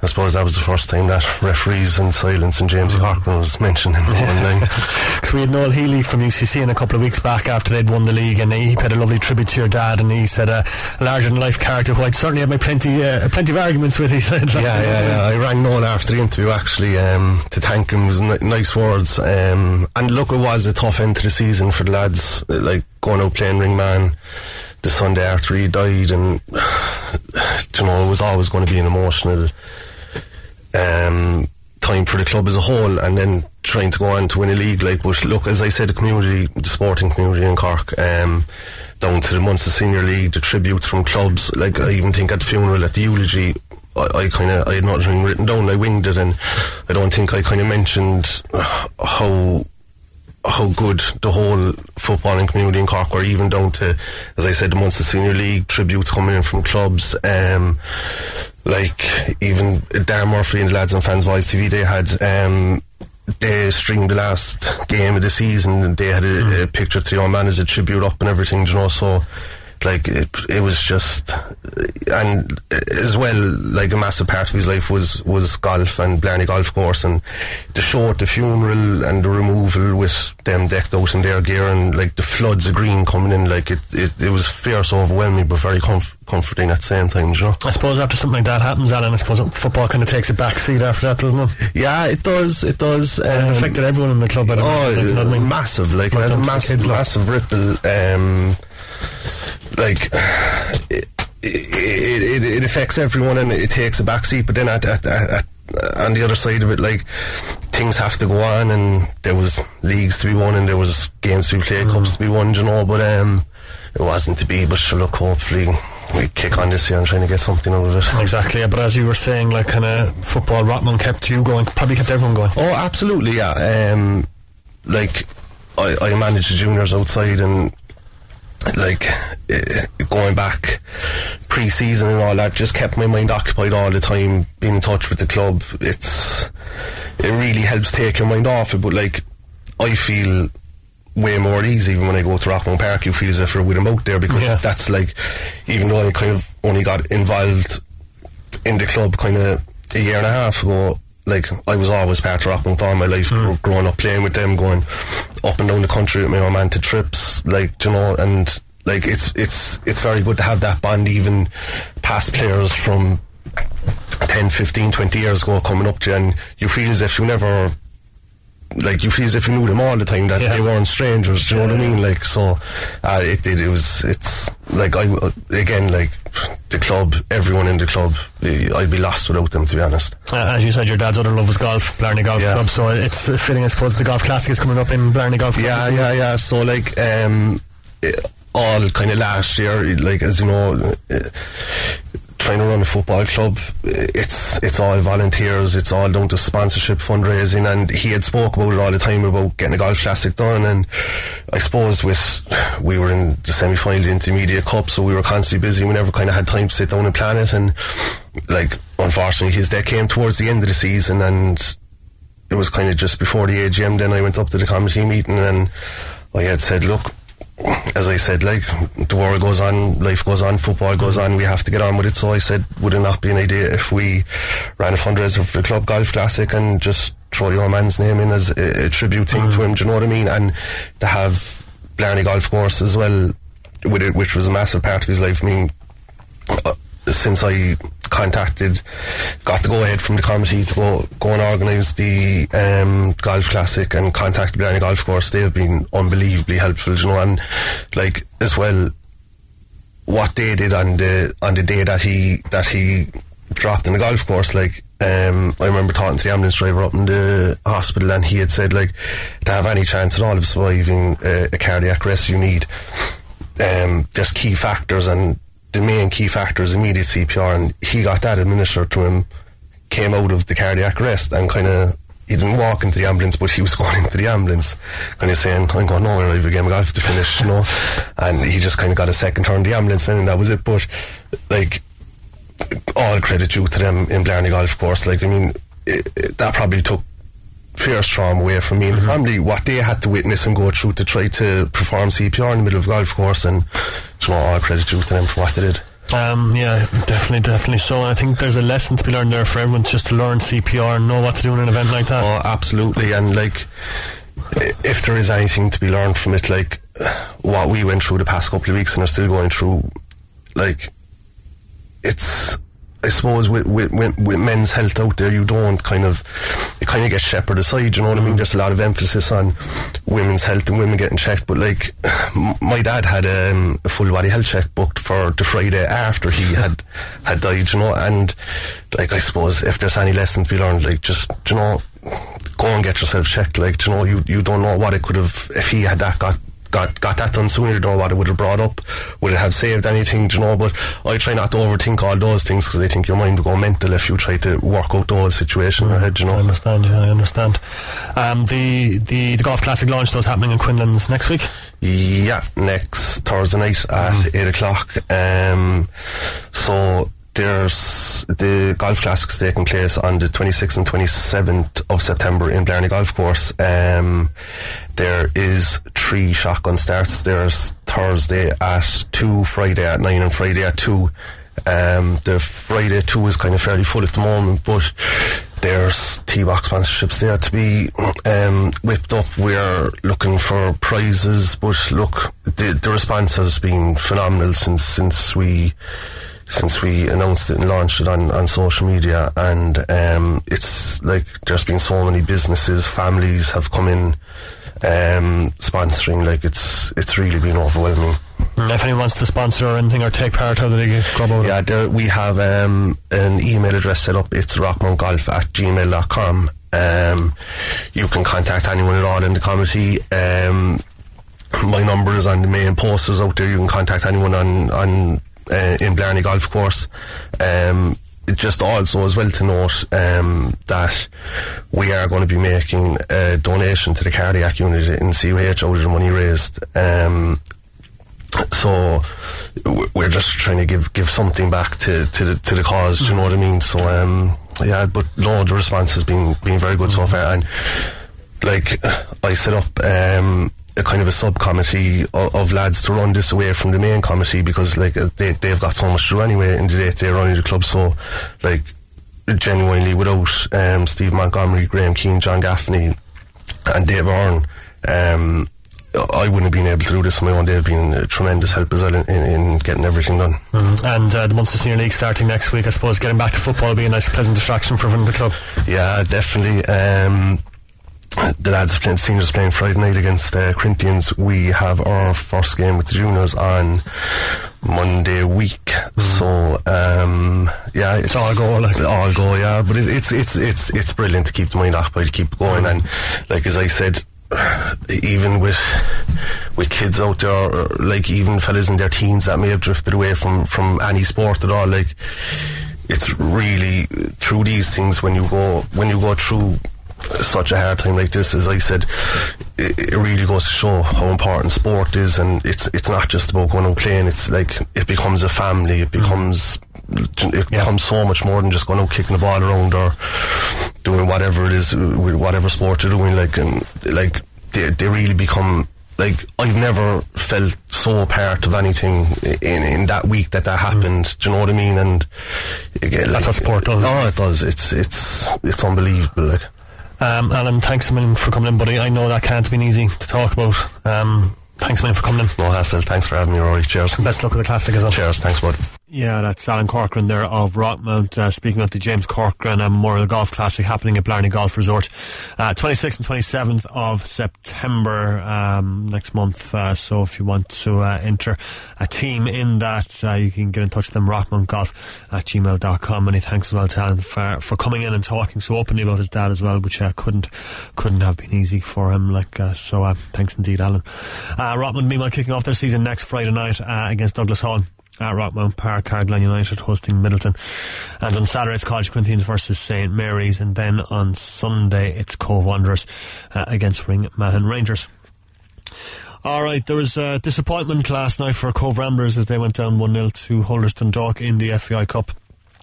I suppose that was the first time that referees and silence and Jamesy Corcoran was mentioned in the online. Because we had Noel Healy from UCC in a couple of weeks back after they'd won the league, and he paid a lovely tribute to your dad, and he said a larger than life character who I'd certainly have plenty of arguments with, he said. I rang Noel after the interview actually to thank him. It was nice words, and look, it was a tough end to the season for the lads, like going out playing ring man the Sunday after he died, and you know, it was always going to be an emotional time for the club as a whole, and then trying to go on to win a league, like. But look, as I said, the sporting community in Cork, down to the Munster Senior League, the tributes from clubs, like I even think at the funeral, at the eulogy, I had nothing written down, I winged it, and I don't think I kind of mentioned how good the whole footballing community in Cork were, even down to, as I said, the Munster Senior League, tributes coming in from clubs, even Dan Murphy and the lads on Fans Voice TV, they streamed the last game of the season, and they had a picture to your man as a tribute up and everything, you know, so like it was just, and as well, like a massive part of his life was golf and Blarney Golf Course, and the show at the funeral and the removal with them decked out in their gear, and like the floods of green coming in, like it was fierce, overwhelming, but very comforting at the same time, you know. I suppose after something like that happens, Alan, I suppose football kind of takes a back seat after that, doesn't it? Yeah, it does. It affected everyone in the club. Massive, like it had a massive ripple. Like it affects everyone and it takes a backseat. But then on the other side of it, like, things have to go on, and there was leagues to be won and there was games to be played, cups to be won, you know. But it wasn't to be. But sure, look, hopefully we kick on this year and trying to get something out of it. Exactly, yeah, but as you were saying, like, kind of football Rotman kept you going, probably kept everyone going. Oh, absolutely, yeah. Like, I managed the juniors outside, and like, going back pre-season and all that just kept my mind occupied all the time, being in touch with the club. It really helps take your mind off it. But like, I feel way more at ease even when I go to Rockmount Park. You feel as if you're with them out there, because that's like, even though I kind of only got involved in the club kind of a year and a half ago, like, I was always part of Rockmount all my life, growing up playing with them, going up and down the country with my own man to trips, like, you know. And like, it's very good to have that bond, even past players from 10, 15, 20 years ago coming up to you, and you feel as if you never, like, you feel as if you knew them all the time, that they weren't strangers, do you know what I mean? Like, so it's like, again, like, the club, everyone in the club, I'd be lost without them, to be honest. As you said, your dad's other love was golf, Blarney Golf Club, so it's fitting, I suppose, the Golf Classic is coming up in Blarney Golf Club. Yeah, so like, all kind of last year, like, as you know, trying to run a football club, it's all volunteers, it's all down to sponsorship, fundraising. And he had spoke about it all the time about getting a Golf Classic done, and I suppose we were in the semi-final, the Intermediate Cup, so we were constantly busy. We never kind of had time to sit down and plan it, and like, unfortunately his day came towards the end of the season, and it was kind of just before the AGM. Then I went up to the committee meeting and I had said, look, as I said, like, the world goes on, life goes on, football goes on, we have to get on with it. So I said, would it not be an idea if we ran a fundraiser for the Club Golf Classic and just throw your man's name in as a tribute thing to him, do you know what I mean? And to have Blarney Golf Course as well, with it, which was a massive part of his life. I mean, since I got the go-ahead from the committee to go and organise the Golf Classic and contact Blarney Golf Course, they've been unbelievably helpful, you know. And like, as well, what they did on the day that he dropped in the golf course, like, I remember talking to the ambulance driver up in the hospital, and he had said, like, to have any chance at all of surviving a cardiac arrest, you need just key factors, and the main key factor is immediate CPR, and he got that administered to him, came out of the cardiac arrest, and kind of, he didn't walk into the ambulance, but he was going into the ambulance, kind of saying, I'm going nowhere, I have a game of golf to finish, you know. And he just kind of got a second turn in the ambulance, and that was it. But like, all credit due to them in Blarney Golf Course. Like, I mean, that probably took fierce trauma away from me and the family, what they had to witness and go through to try to perform CPR in the middle of a golf course. And it's not all credit due to them for what they did. Yeah, definitely so. And I think there's a lesson to be learned there for everyone, just to learn CPR and know what to do in an event like that. Oh, absolutely. And like, if there is anything to be learned from it, like, what we went through the past couple of weeks and are still going through, like, it's, I suppose, with men's health out there, you don't kind of, it kind of gets shepherded aside, you know what I mean? There's a lot of emphasis on women's health and women getting checked, but like, my dad had a full body health check booked for the Friday after he had died, you know. And like, I suppose if there's any lessons to be learned, like, just, you know, go and get yourself checked. Like, you know, you don't know what it could have, if he had that got that done sooner, you know, what it would have brought up, would it have saved anything, do you know? But I try not to overthink all those things, because I think your mind will go mental if you try to work out the whole situation in your head, do you know? I understand. The Golf Classic launch, that's happening in Quinlan's next week? Yeah, next Thursday night at 8 o'clock. So there's the Golf Classic's taking place on the 26th and 27th of September in Blarney Golf Course. There is 3 shotgun starts. There's Thursday at 2, Friday at 9 and Friday at 2. The Friday at 2 is kind of fairly full at the moment, but there's tee box sponsorships there to be whipped up. We're looking for prizes, but look, the response has been phenomenal since we announced it and launched it on social media. And it's like, there's been so many businesses, families have come in sponsoring. Like, it's really been overwhelming. If anyone wants to sponsor or anything or take part, how do they go about it? Yeah, we have an email address set up. It's rockmountgolf@gmail.com. You can contact anyone at all in the committee. My number is on the main posters out there. You can contact anyone on in Blarney Golf Course. Just also as well to note that we are going to be making a donation to the cardiac unit in CUH out of the money raised. So we're just trying to give something back to the cause. Do you know what I mean? So yeah, but no, the response has been very good so far. And like I set up a kind of a subcommittee of lads to run this away from the main committee, because like they've got so much to do anyway in the day they're running the club. So like genuinely, without Steve Montgomery, Graham Keane, John Gaffney and Dave Orne, I wouldn't have been able to do this on my own. They've been a tremendous help as well in getting everything done. Mm-hmm. And the Munster Senior League starting next week, I suppose getting back to football will be a nice pleasant distraction for the club. Yeah, definitely. The lads are playing Friday night against Corinthians. We have our first game with the juniors on Monday week. So yeah, it's all go, like all go, yeah. But it's brilliant to keep the mind occupied, to keep going. And like as I said, even with kids out there, like even fellas in their teens that may have drifted away from any sport at all, like it's really through these things when you go through such a hard time like this, as I said, it really goes to show how important sport is. And it's not just about going out playing, it's like it becomes a family, it becomes so much more than just going out kicking the ball around or doing whatever it is with whatever sport you're doing. Like, and like they really become, like I've never felt so part of anything in that week that happened. Do you know what I mean? And again, that's what sport does. Oh, it does. It's unbelievable. Like, Alan, thanks a million for coming in, buddy. I know that can't be easy to talk about. Thanks a million for coming in. No hassle. Thanks for having me, Rory. Cheers. Best luck with the classic as well. Cheers. Thanks, bud. Yeah, that's Alan Corcoran there of Rockmount speaking at the James Corcoran Memorial Golf Classic happening at Blarney Golf Resort 26th and 27th of September next month. So if you want to enter a team in that, you can get in touch with them, rockmountgolf@gmail.com. Many thanks as well to Alan for coming in and talking so openly about his dad as well, which couldn't have been easy for him. Like, so thanks indeed, Alan. Rockmount meanwhile kicking off their season next Friday night against Douglas Hall at Rockmount Park. Carrigline United hosting Middleton, and on Saturday it's College Corinthians versus St Mary's, and then on Sunday it's Cobh Wanderers against Ringmahon Rangers. Alright, there was a disappointment last night for Cobh Ramblers as they went down 1-0 to Hulders Dundalk in the FAI Cup.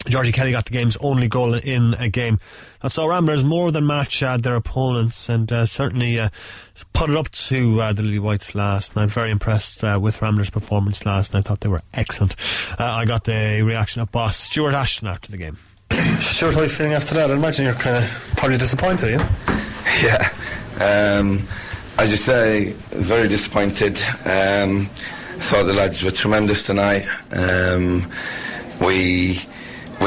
Georgie Kelly got the game's only goal in a game that saw Ramblers more than match their opponents, and certainly put it up to the Lily Whites last night. Very impressed with Ramblers' performance last night. I thought they were excellent. I got the reaction of boss Stuart Ashton after the game. Stuart, how are you feeling after that? I imagine you're kind of probably disappointed, yeah? Yeah. As you say, very disappointed. Thought the lads were tremendous tonight. We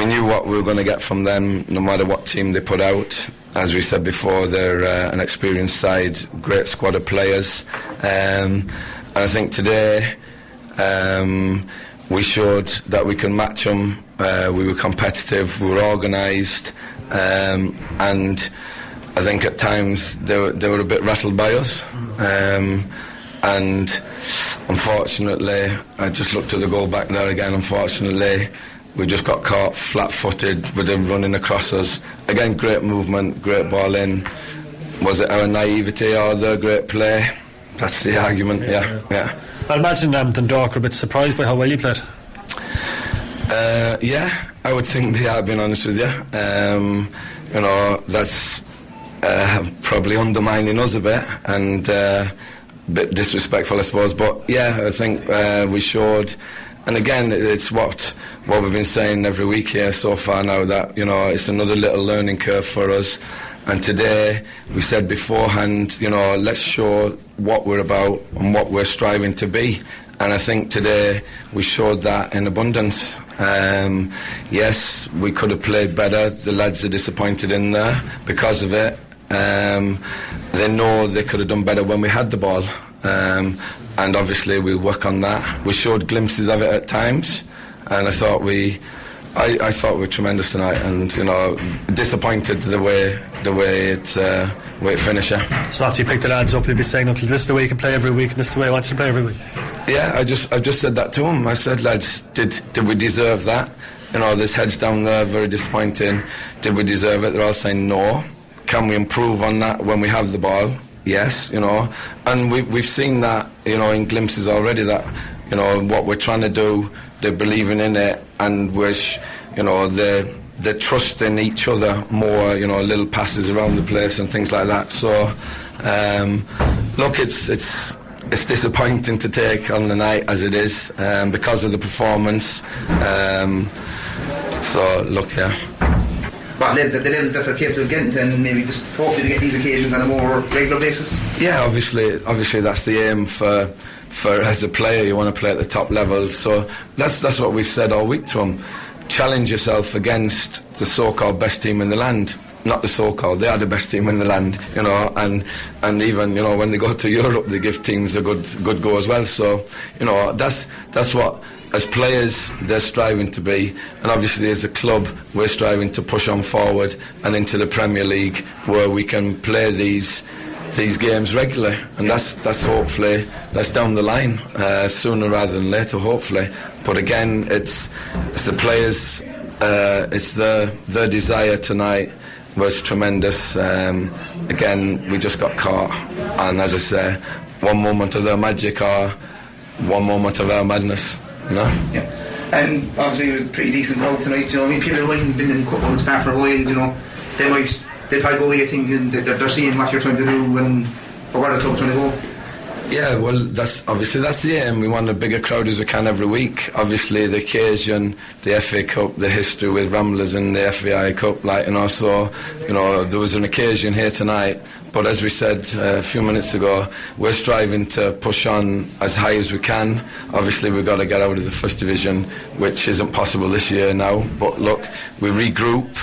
knew what we were going to get from them, no matter what team they put out. As we said before, they're an experienced side, great squad of players. And I think today we showed that we can match them. We were competitive, we were organised, and I think at times they were a bit rattled by us. And unfortunately, I just looked at the goal back there again, unfortunately. We just got caught flat-footed with them running across us. Again, great movement, great ball in. Was it our naivety or their great play? That's the argument, yeah. I imagine Dundalk were a bit surprised by how well you played. Yeah, I would think they are, being honest with you. You know, that's probably undermining us a bit and a bit disrespectful, I suppose. But, yeah, I think we showed... And again, it's what we've been saying every week here so far now, that, you know, it's another little learning curve for us. And today, we said beforehand, you know, let's show what we're about and what we're striving to be. And I think today we showed that in abundance. Yes, we could have played better. The lads are disappointed in there because of it. They know they could have done better when we had the ball. and obviously we'll work on that. We showed glimpses of it at times, and I thought we were tremendous tonight, and you know, disappointed the way it finished. Yeah. So after you picked the lads up, you'd be saying, "Look, this is the way you can play every week, and this is the way I want you to play every week." Yeah, I just said that to them. I said, "Lads, did we deserve that? You know, there's heads down there, very disappointing. Did we deserve it?" They're all saying, "No." Can we improve on that when we have the ball? Yes, you know, and we've seen that, you know, in glimpses already. That, you know, what we're trying to do, they're believing in it, and you know, they're trusting each other more, you know, little passes around the place and things like that. So, look, it's disappointing to take on the night as it is, because of the performance. So, look, yeah. But the level that they're capable of getting to, and maybe just hopefully to get these occasions on a more regular basis? Yeah, obviously that's the aim for as a player. You want to play at the top level, so that's what we've said all week to them. Challenge yourself against the so-called best team in the land. Not the so-called, they are the best team in the land, you know, and even, you know, when they go to Europe, they give teams a good go as well. So, you know, that's what, as players, they're striving to be, and obviously as a club, we're striving to push on forward and into the Premier League, where we can play these games regularly, and that's hopefully, that's down the line, sooner rather than later, hopefully. But again, it's the players, it's their desire tonight was tremendous. Again, we just got caught, and as I say, one moment of their magic or one moment of our madness. No. Yeah. And obviously it was a pretty decent road tonight, you know. I mean, people who haven't been in football back for a while, you know, they probably go away thinking that they're seeing what you're trying to do and where the club's trying to go. Yeah, well, that's the aim. We want a bigger crowd as we can every week. Obviously, the occasion, the FA Cup, the history with Ramblers and the FAI Cup, like, and also, you know, there was an occasion here tonight. But as we said a few minutes ago, we're striving to push on as high as we can. Obviously, we've got to get out of the First Division, which isn't possible this year now. But look, we regroup,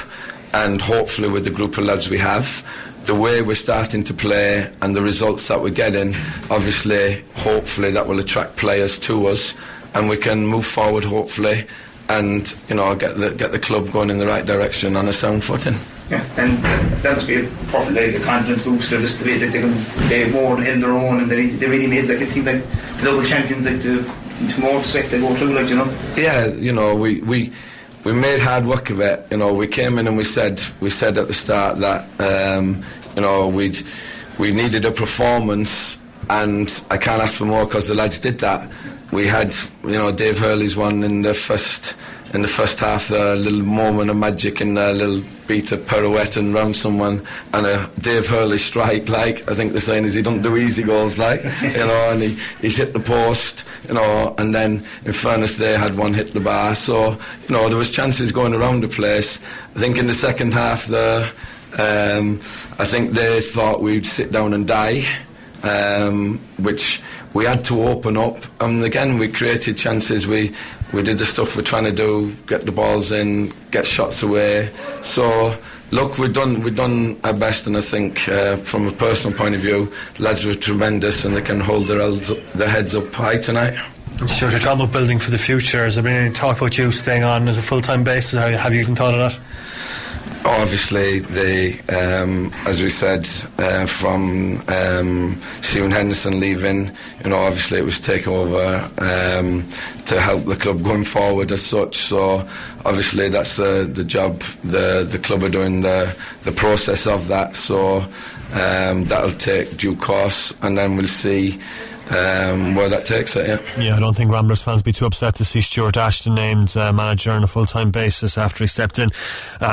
and hopefully with the group of lads we have, the way we're starting to play and the results that we're getting, obviously, hopefully that will attract players to us, and we can move forward hopefully, and you know, get the club going in the right direction on a sound footing. Yeah, and that must be probably the confidence booster, just the way that they can play more and their own, and they really made like a team like the double champions, like the more respect they go through, like, you know. Yeah, you know, we made hard work of it. You know, we came in and we said at the start that you know, we needed a performance, and I can't ask for more because the lads did that. We had, you know, Dave Hurley's one in the first half, a little moment of magic in a little beat of pirouette and round someone, and a Dave Hurley strike, like, I think the saying is he don't do easy goals, like, you know, and he's hit the post, you know, and then in fairness they had one hit the bar, so, you know, there was chances going around the place. I think in the second half there, I think they thought we'd sit down and die, which we had to open up, and again we created chances. We did the stuff we're trying to do, get the balls in, get shots away. So look, we've done our best, and I think from a personal point of view, the lads were tremendous, and they can hold their heads up high tonight. Sure, you're talking about building for the future. Has there been any talk about you staying on as a full-time basis? Have you even thought of that? Obviously, as we said, from Stephen Henderson leaving, you know, obviously it was taken over to help the club going forward as such. So obviously that's the job the club are doing, the process of that. So that'll take due course, and then we'll see where that takes it, yeah. Yeah, I don't think Ramblers fans be too upset to see Stuart Ashton named manager on a full-time basis after he stepped in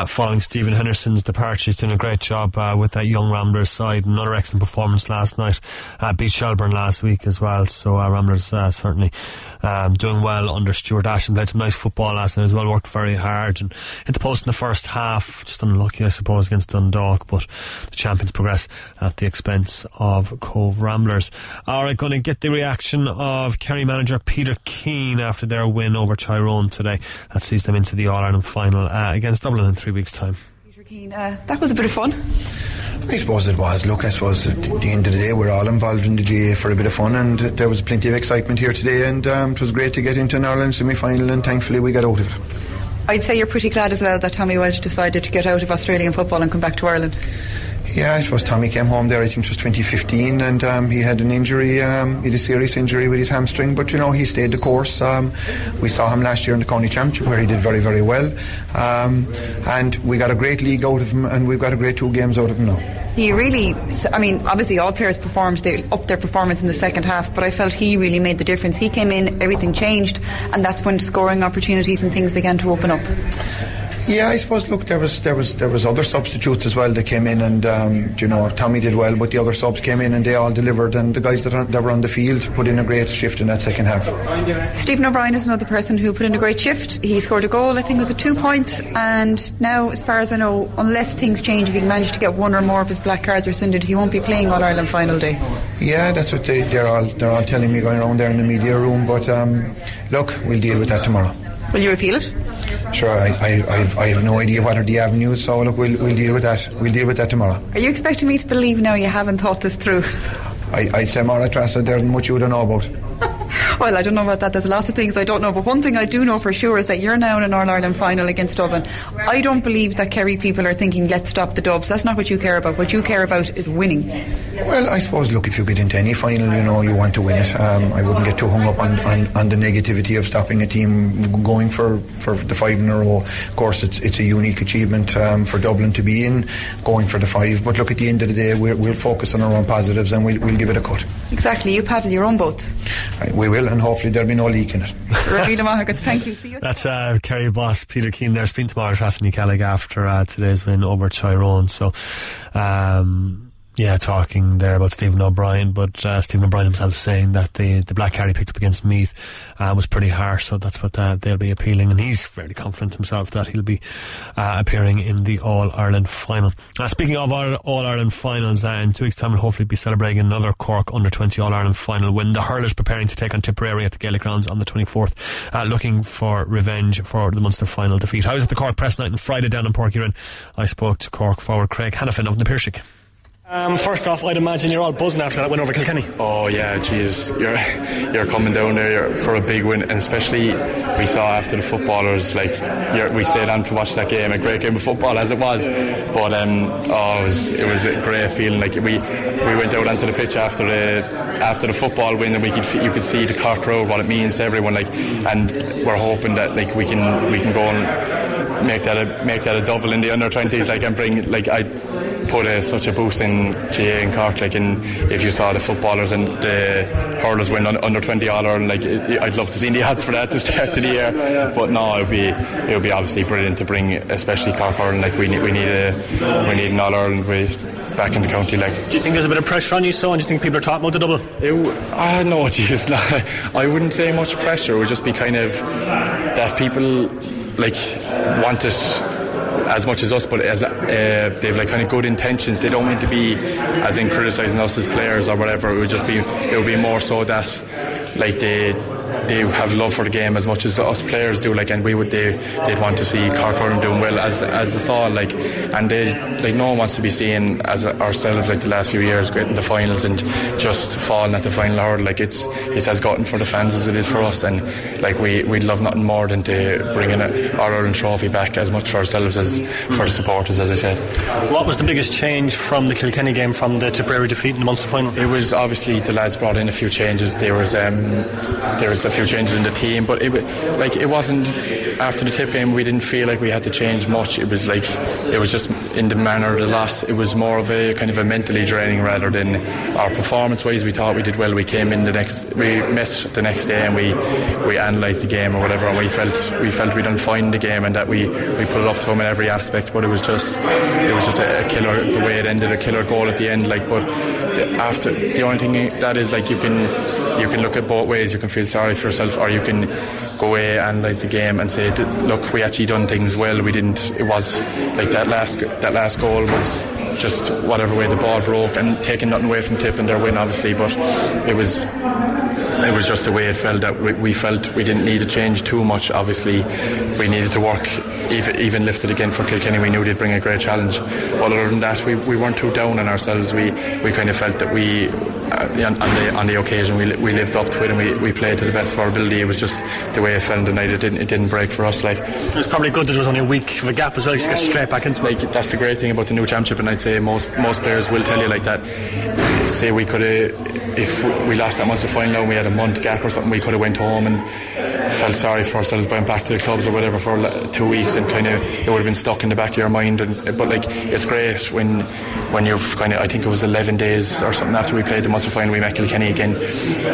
following Stephen Henderson's departure. He's doing a great job with that young Ramblers side. Another excellent performance last night. Beat Shelburne last week as well. So Ramblers certainly doing well under Stuart Ashton. Played some nice football last night as well. Worked very hard and hit the post in the first half. Just unlucky, I suppose, against Dundalk. But the champions progress at the expense of Cobh Ramblers. All right, going to get the reaction of Kerry manager Peter Keane after their win over Tyrone today. That sees them into the All-Ireland final against Dublin in 3 weeks' time. Peter Keane, that was a bit of fun. I suppose it was. Look, I suppose at the end of the day, we're all involved in the GAA for a bit of fun, and there was plenty of excitement here today, and it was great to get into an Ireland semi-final, and thankfully we got out of it. I'd say you're pretty glad as well that Tommy Walsh decided to get out of Australian football and come back to Ireland. Yeah, I suppose Tommy came home there, I think it was 2015, and he had an injury, he had a serious injury with his hamstring, but you know, he stayed the course. We saw him last year in the County Championship where he did very, very well, and we got a great league out of him, and we've got a great two games out of him now. He really, I mean, obviously all players performed, they upped their performance in the second half, but I felt he really made the difference. He came in, everything changed, and that's when scoring opportunities and things began to open up. Yeah, I suppose. Look, there was other substitutes as well that came in, and you know, Tommy did well, but the other subs came in and they all delivered, and the guys that were on the field put in a great shift in that second half. Stephen O'Brien is another person who put in a great shift. He scored a goal, I think it was at 2 points, and now, as far as I know, unless things change, if he managed to get one or more of his black cards rescinded, he won't be playing All Ireland final day. Yeah, that's what they're all telling me going around there in the media room. But look, we'll deal with that tomorrow. Will you appeal it? Sure, I have no idea what are the avenues, so look, we'll deal with that. We'll deal with that tomorrow. Are you expecting me to believe now you haven't thought this through? I'd say, Mara Trostini, there's much you don't know about. Well, I don't know about that. There's lots of things I don't know, but one thing I do know for sure is that you're now in an All-Ireland final against Dublin. I don't believe that Kerry people are thinking, let's stop the Dubs. That's not what you care about. What you care about is winning. Well, I suppose, look, if you get into any final, you know, you want to win it. I wouldn't get too hung up on the negativity of stopping a team going for the five in a row. Of course, it's a unique achievement for Dublin to be in, going for the five. But look, at the end of the day, we'll focus on our own positives, and we'll give it a cut. Exactly. You paddle your own boats. We will, and hopefully there'll be no leak in it. Thank you. See you. That's Kerry boss Peter Keane there. Speaking to Mara Trostini-Kelly after today's win over Tyrone. So, yeah, talking there about Stephen O'Brien, but Stephen O'Brien himself saying that the black card he picked up against Meath was pretty harsh, so that's what they'll be appealing, and he's fairly confident himself that he'll be appearing in the All-Ireland final. Speaking of our All-Ireland finals, in 2 weeks' time we'll hopefully be celebrating another Cork Under-20 All-Ireland final when the hurlers preparing to take on Tipperary at the Gaelic Grounds on the 24th, looking for revenge for the Munster final defeat. I was at the Cork Press Night on Friday down in Porcurin. I spoke to Cork forward Craig Hannafin of the Napirsig. First off, I'd imagine you're all buzzing after that win over Kilkenny. Oh yeah, geez, you're coming down there for a big win, and especially we saw after the footballers, like we stayed on to watch that game, a great game of football as it was, but it was a great feeling. Like we went out onto the pitch after the football win, and you could see the Cork crowd, what it means to everyone, like, and we're hoping that like we can go and make that a double in the under-20s, like, and bring, like, I put such a boost in GAA in Cork, like, and if you saw the footballers and the hurlers win under-20 All-Ireland, like, I'd love to see the ads for that to start of the year. But no, it would be obviously brilliant to bring, especially Cork Ireland, like, we need an All-Ireland back in the county, like. Do you think there's a bit of pressure on you, so, and do you think people are talking about the double? No, geez, no, I wouldn't say much pressure. It would just be kind of that people, like, want it as much as us, but as they've, like, kind of good intentions. They don't mean to be as in criticising us as players or whatever. It would be more so that, like, they have love for the game as much as us players do, like, and they'd want to see Cork Ireland doing well as us all, like, and they, like, no one wants to be seen as ourselves, like, the last few years getting the finals and just falling at the final hurdle. Like, it's as gotten for the fans as it is for us, and like we'd love nothing more than to bring in an All-Ireland trophy back, as much for ourselves as for the supporters, as I said. What was the biggest change from the Kilkenny game, from the Tipperary defeat in the Munster final? It was obviously the lads brought in a few changes. There was a few changes in the team, but it wasn't, after the Tip game we didn't feel like we had to change much. It was like, it was just in the manner of the loss. It was more of a kind of a mentally draining rather than our performance wise. We thought we did well. We came in we met the next day and we analysed the game or whatever, and we felt we done fine in the game, and that we put it up to them in every aspect, but it was just a killer, the way it ended, a killer goal at the end, like. But the only thing that is, like, you can look at both ways. You can feel sorry for yourself, or you can go away, analyse the game and say, look, we actually done things well. We didn't, it was like that last goal was just whatever way the ball broke, and taking nothing away from Tip and their win, obviously, but it was it was just the way it felt that we felt we didn't need to change too much. Obviously we needed to work, even lifted again for Kilkenny, we knew they'd bring a great challenge, but other than that we weren't too down on ourselves. We kind of felt that we on the occasion we lived up to it, and we played to the best of our ability. It was just the way it fell tonight, it didn't break for us. Like, it was probably good that it was only a week of a gap as well, to get straight back into it. Like, that's the great thing about the new championship, and I'd say most players will tell you like that. Say we could have, if we lost that monster final and we had a month gap or something, we could have went home and felt sorry for ourselves, went back to the clubs or whatever for 2 weeks, and kind of it would have been stuck in the back of your mind. But like, it's great when you've kind of, I think it was 11 days or something after we played the monster final, we met Kilkenny again,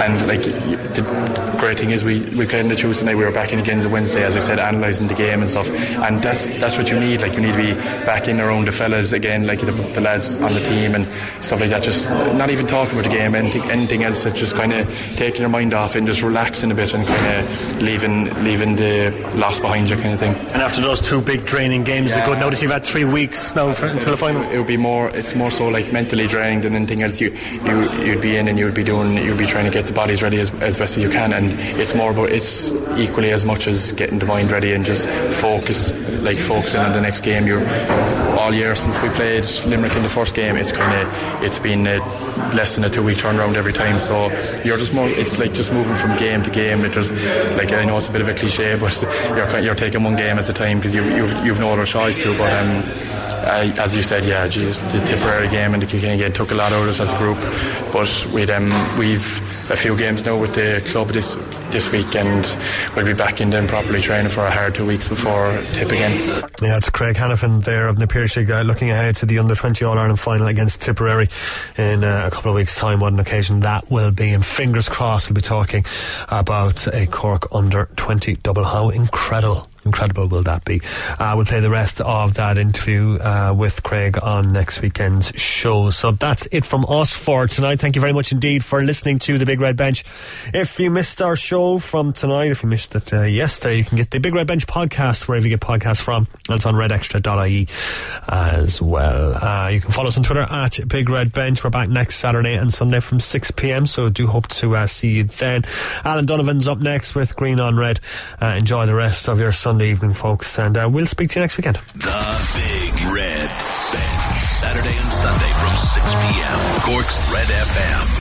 and like the great thing is we played on the Tuesday night, we were back in again the Wednesday, as I said, analysing the game and stuff, and that's what you need. Like, you need to be back in around the fellas again, like the lads on the team and stuff like that, just not even talking about the game, anything else, just kind of taking your mind off and just relaxing a bit and kind of leaving the loss behind you, kind of thing. And after those two big draining games, you could notice you've had 3 weeks now until the final. It would be more so like mentally draining than anything else. You'd be in and you'd be trying to get the bodies ready as best as you can, and it's more about, it's equally as much as getting the mind ready and just focusing on the next game. You're all year since we played Limerick in the first game, it's been less than a 2 week turnaround every time, so you're just more, it's like just moving from game to game. It was like, I know it's a bit of a cliche, but you're taking one game at a time because you've no other choice to. But as you said, the Tipperary game and the Kilkenny game took a lot out of us as a group, but we've a few games now with the club this week, and we'll be back in then properly training for a hard 2 weeks before Tip again. Yeah, it's Craig Hannafin there of the Pearse League looking ahead to the Under-20 All-Ireland Final against Tipperary in a couple of weeks' time. What an occasion that will be, and fingers crossed we'll be talking about a Cork Under-20 double. How incredible will that be? We'll play the rest of that interview with Craig on next weekend's show. So that's it from us for tonight. Thank you very much indeed for listening to The Big Red Bench. If you missed our show from tonight, if you missed it yesterday, you can get The Big Red Bench podcast wherever you get podcasts from. That's on redextra.ie as well. You can follow us on Twitter at Big Red Bench. We're back next Saturday and Sunday from 6pm, so do hope to see you then. Alan Donovan's up next with Green on Red. Enjoy the rest of your Sunday evening, folks, and we'll speak to you next weekend. The Big Red Bench, Saturday and Sunday from 6pm, Cork's Red FM.